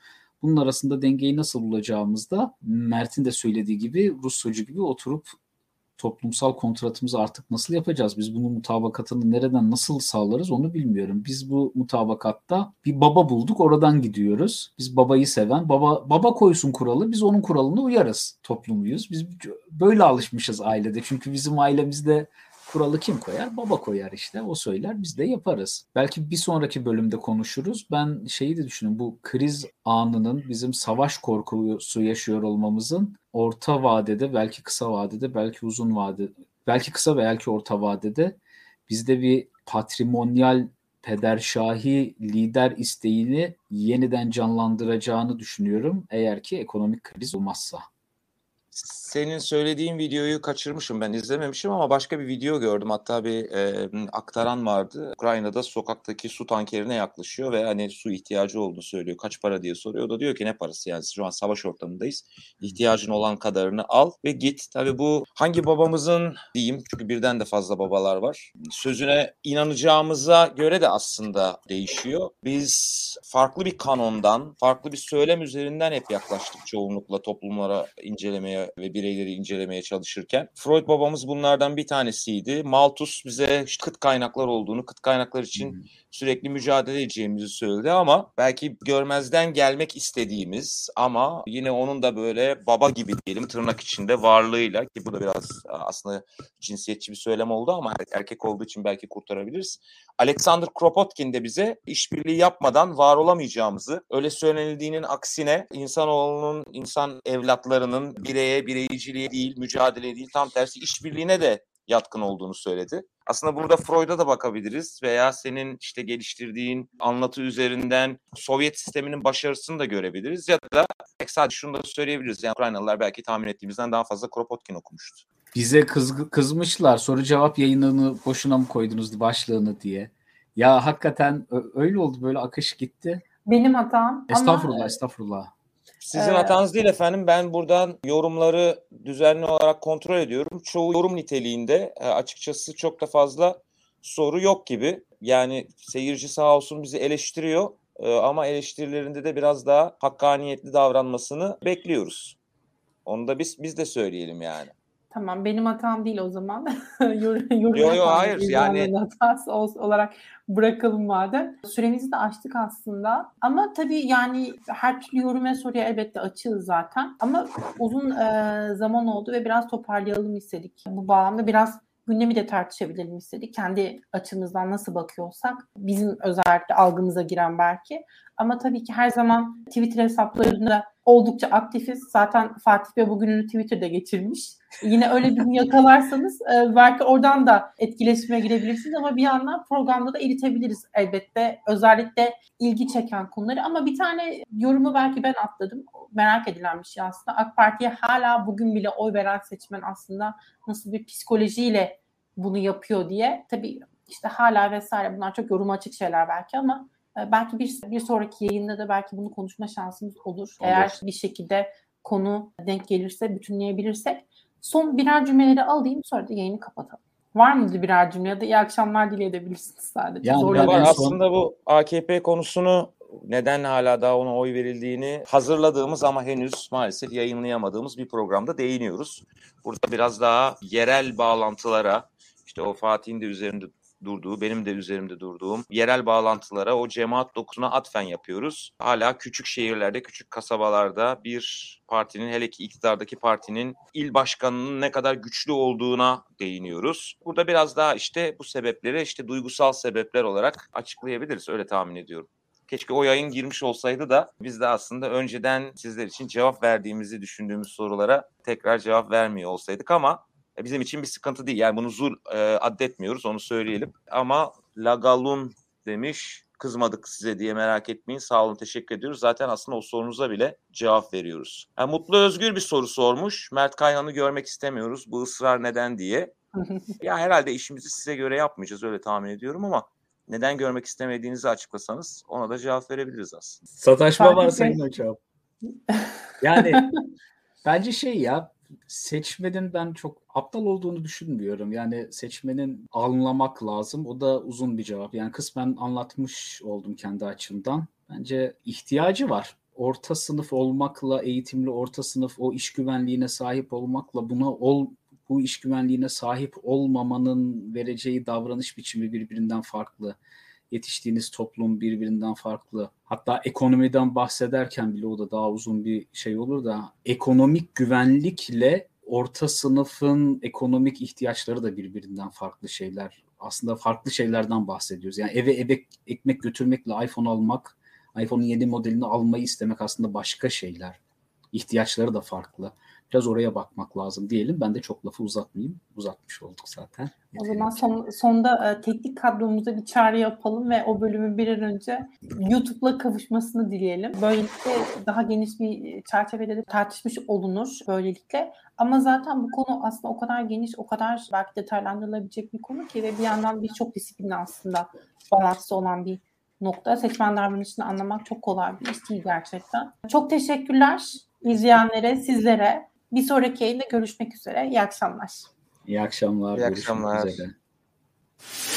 Bunun arasında dengeyi nasıl bulacağımız da Mert'in de söylediği gibi, Russocu gibi oturup toplumsal kontratımızı artık nasıl yapacağız? Biz bunun mutabakatını nereden nasıl sağlarız onu bilmiyorum. Biz bu mutabakatta bir baba bulduk, oradan gidiyoruz. Biz babayı seven, baba baba koysun kuralı, biz onun kuralına uyarız toplumuyuz. Biz böyle alışmışız ailede çünkü bizim ailemizde... Kuralı kim koyar? Baba koyar işte. O söyler, biz de yaparız. Belki bir sonraki bölümde konuşuruz. Ben şeyi de düşünün, bu kriz anının bizim savaş korkusu yaşıyor olmamızın orta vadede, belki kısa vadede, belki uzun vadede, belki kısa belki orta vadede bizde bir patrimonyal pederşahi lider isteğini yeniden canlandıracağını düşünüyorum, eğer ki ekonomik kriz olmazsa. Senin söylediğin videoyu kaçırmışım, ben izlememişim ama başka bir video gördüm. Hatta bir e, aktaran vardı. Ukrayna'da sokaktaki su tankerine yaklaşıyor ve hani su ihtiyacı olduğunu söylüyor. Kaç para diye soruyor. O da diyor ki ne parası, yani şu an savaş ortamındayız. İhtiyacın olan kadarını al ve git. Tabii bu hangi babamızın diyeyim, çünkü birden de fazla babalar var, sözüne inanacağımıza göre de aslında değişiyor. Biz farklı bir kanondan, farklı bir söylem üzerinden hep yaklaştık çoğunlukla toplumlara incelemeye ve bireyleri incelemeye çalışırken. Freud babamız bunlardan bir tanesiydi. Malthus bize işte kıt kaynaklar olduğunu, kıt kaynaklar için hmm. sürekli mücadele edeceğimizi söyledi ama belki görmezden gelmek istediğimiz ama yine onun da böyle baba gibi diyelim tırnak içinde varlığıyla, ki bu da biraz aslında cinsiyetçi bir söylem oldu ama erkek olduğu için belki kurtarabiliriz. Alexander Kropotkin de bize işbirliği yapmadan var olamayacağımızı, öyle söylenildiğinin aksine insanoğlunun, insan evlatlarının bireye bireyciliğe değil, mücadeleye değil, tam tersi işbirliğine de yatkın olduğunu söyledi. Aslında burada Freud'a da bakabiliriz veya senin işte geliştirdiğin anlatı üzerinden Sovyet sisteminin başarısını da görebiliriz ya da sadece şunu da söyleyebiliriz. Yani Ukraynalılar belki tahmin ettiğimizden daha fazla Kropotkin okumuştu. Bize kız, kızmışlar. Soru cevap yayınını boşuna mı koydunuz başlığını diye. Ya hakikaten öyle oldu, böyle akış gitti. Benim hatam. Estağfurullah, ama... estağfurullah. Sizin evet. hatanız değil efendim. Ben buradan yorumları düzenli olarak kontrol ediyorum. Çoğu yorum niteliğinde, açıkçası çok da fazla soru yok gibi. Yani seyirci sağ olsun bizi eleştiriyor ama eleştirilerinde de biraz daha hakkaniyetli davranmasını bekliyoruz. Onu da biz biz de söyleyelim yani. Tamam, benim hatam değil o zaman. Yorum yo, yo, hayır yani hatası olarak bırakalım madem. Süremizi de açtık aslında. Ama tabii yani her türlü yorum ve soruya elbette açığız zaten. Ama uzun e, zaman oldu ve biraz toparlayalım istedik. Bu bağlamda biraz gündemi de tartışabilelim istedik. Kendi açımızdan nasıl bakıyorsak, bizim özellikle algımıza giren belki. Ama tabii ki her zaman Twitter hesaplarında oldukça aktifiz. Zaten Fatih Bey bugününü Twitter'da geçirmiş. Yine öyle bir yakalarsanız e, belki oradan da etkileşime girebilirsiniz ama bir yandan programda da eritebiliriz elbette. Özellikle ilgi çeken konuları, ama bir tane yorumu belki ben atladım. Merak edilen bir şey aslında. A K Parti'ye hala bugün bile oy veren seçmen aslında nasıl bir psikolojiyle bunu yapıyor diye. Tabii işte hala vesaire, bunlar çok yoruma açık şeyler belki ama belki bir, bir sonraki yayında da belki bunu konuşma şansımız olur. olur. Eğer bir şekilde konu denk gelirse, bütünleyebilirsek. Son birer cümleleri alayım, sonra da yayını kapatalım. Var mıydı birer cümle ya da iyi akşamlar dileyebilirsiniz sadece. Yani Zorla ben aslında bu A K P konusunu, neden hala daha ona oy verildiğini hazırladığımız ama henüz maalesef yayınlayamadığımız bir programda değiniyoruz. Burada biraz daha yerel bağlantılara, işte o Fatih'in de üzerinde durduğu, benim de üzerimde durduğum yerel bağlantılara, o cemaat dokusuna atfen yapıyoruz. Hala küçük şehirlerde, küçük kasabalarda bir partinin, hele ki iktidardaki partinin il başkanının ne kadar güçlü olduğuna değiniyoruz. Burada biraz daha işte bu sebepleri işte duygusal sebepler olarak açıklayabiliriz, öyle tahmin ediyorum. Keşke o yayın girmiş olsaydı da biz de aslında önceden sizler için cevap verdiğimizi düşündüğümüz sorulara tekrar cevap vermiyor olsaydık ama bizim için bir sıkıntı değil. Yani bunu zul e, addetmiyoruz, onu söyleyelim. Ama Lagalun demiş, kızmadık size diye merak etmeyin. Sağ olun, teşekkür ediyoruz. Zaten aslında o sorunuza bile cevap veriyoruz. Yani Mutlu Özgür bir soru sormuş. Mert Kayhan'ı görmek istemiyoruz. Bu ısrar neden diye. Ya herhalde işimizi size göre yapmayacağız, öyle tahmin ediyorum ama neden görmek istemediğinizi açıklasanız ona da cevap verebiliriz aslında. Sataşma var senin hocam. Yani bence şey ya, seçmenin ben çok aptal olduğunu düşünmüyorum. Yani seçmenin anlamak lazım. O da uzun bir cevap. Yani kısmen anlatmış oldum kendi açımdan. Bence ihtiyacı var. Orta sınıf olmakla, eğitimli orta sınıf, o iş güvenliğine sahip olmakla buna ol, bu iş güvenliğine sahip olmamanın vereceği davranış biçimi birbirinden farklı. Yetiştiğiniz toplum birbirinden farklı. Hatta ekonomiden bahsederken bile o da daha uzun bir şey olur da, ekonomik güvenlikle orta sınıfın ekonomik ihtiyaçları da birbirinden farklı şeyler. Aslında farklı şeylerden bahsediyoruz. Yani eve ebek, ekmek götürmekle iPhone almak, iPhone'un yeni modelini almayı istemek aslında başka şeyler. ihtiyaçları da farklı. Biraz oraya bakmak lazım diyelim. Ben de çok lafı uzatmayayım. Uzatmış olduk zaten. O zaman son, sonda e, teknik kadromuza bir çağrı yapalım ve o bölümün bir an önce YouTube'la kavuşmasını dileyelim. Böylelikle daha geniş bir çerçevede de tartışmış olunur böylelikle. Ama zaten bu konu aslında o kadar geniş, o kadar belki detaylandırılabilecek bir konu ki ve bir yandan birçok disiplinle aslında balanslı olan bir nokta. Seçmen davranışını anlamak çok kolay bir iş değil gerçekten. Çok teşekkürler izleyenlere, sizlere. Bir sonraki yayında görüşmek üzere. İyi akşamlar. İyi akşamlar. İyi akşamlar.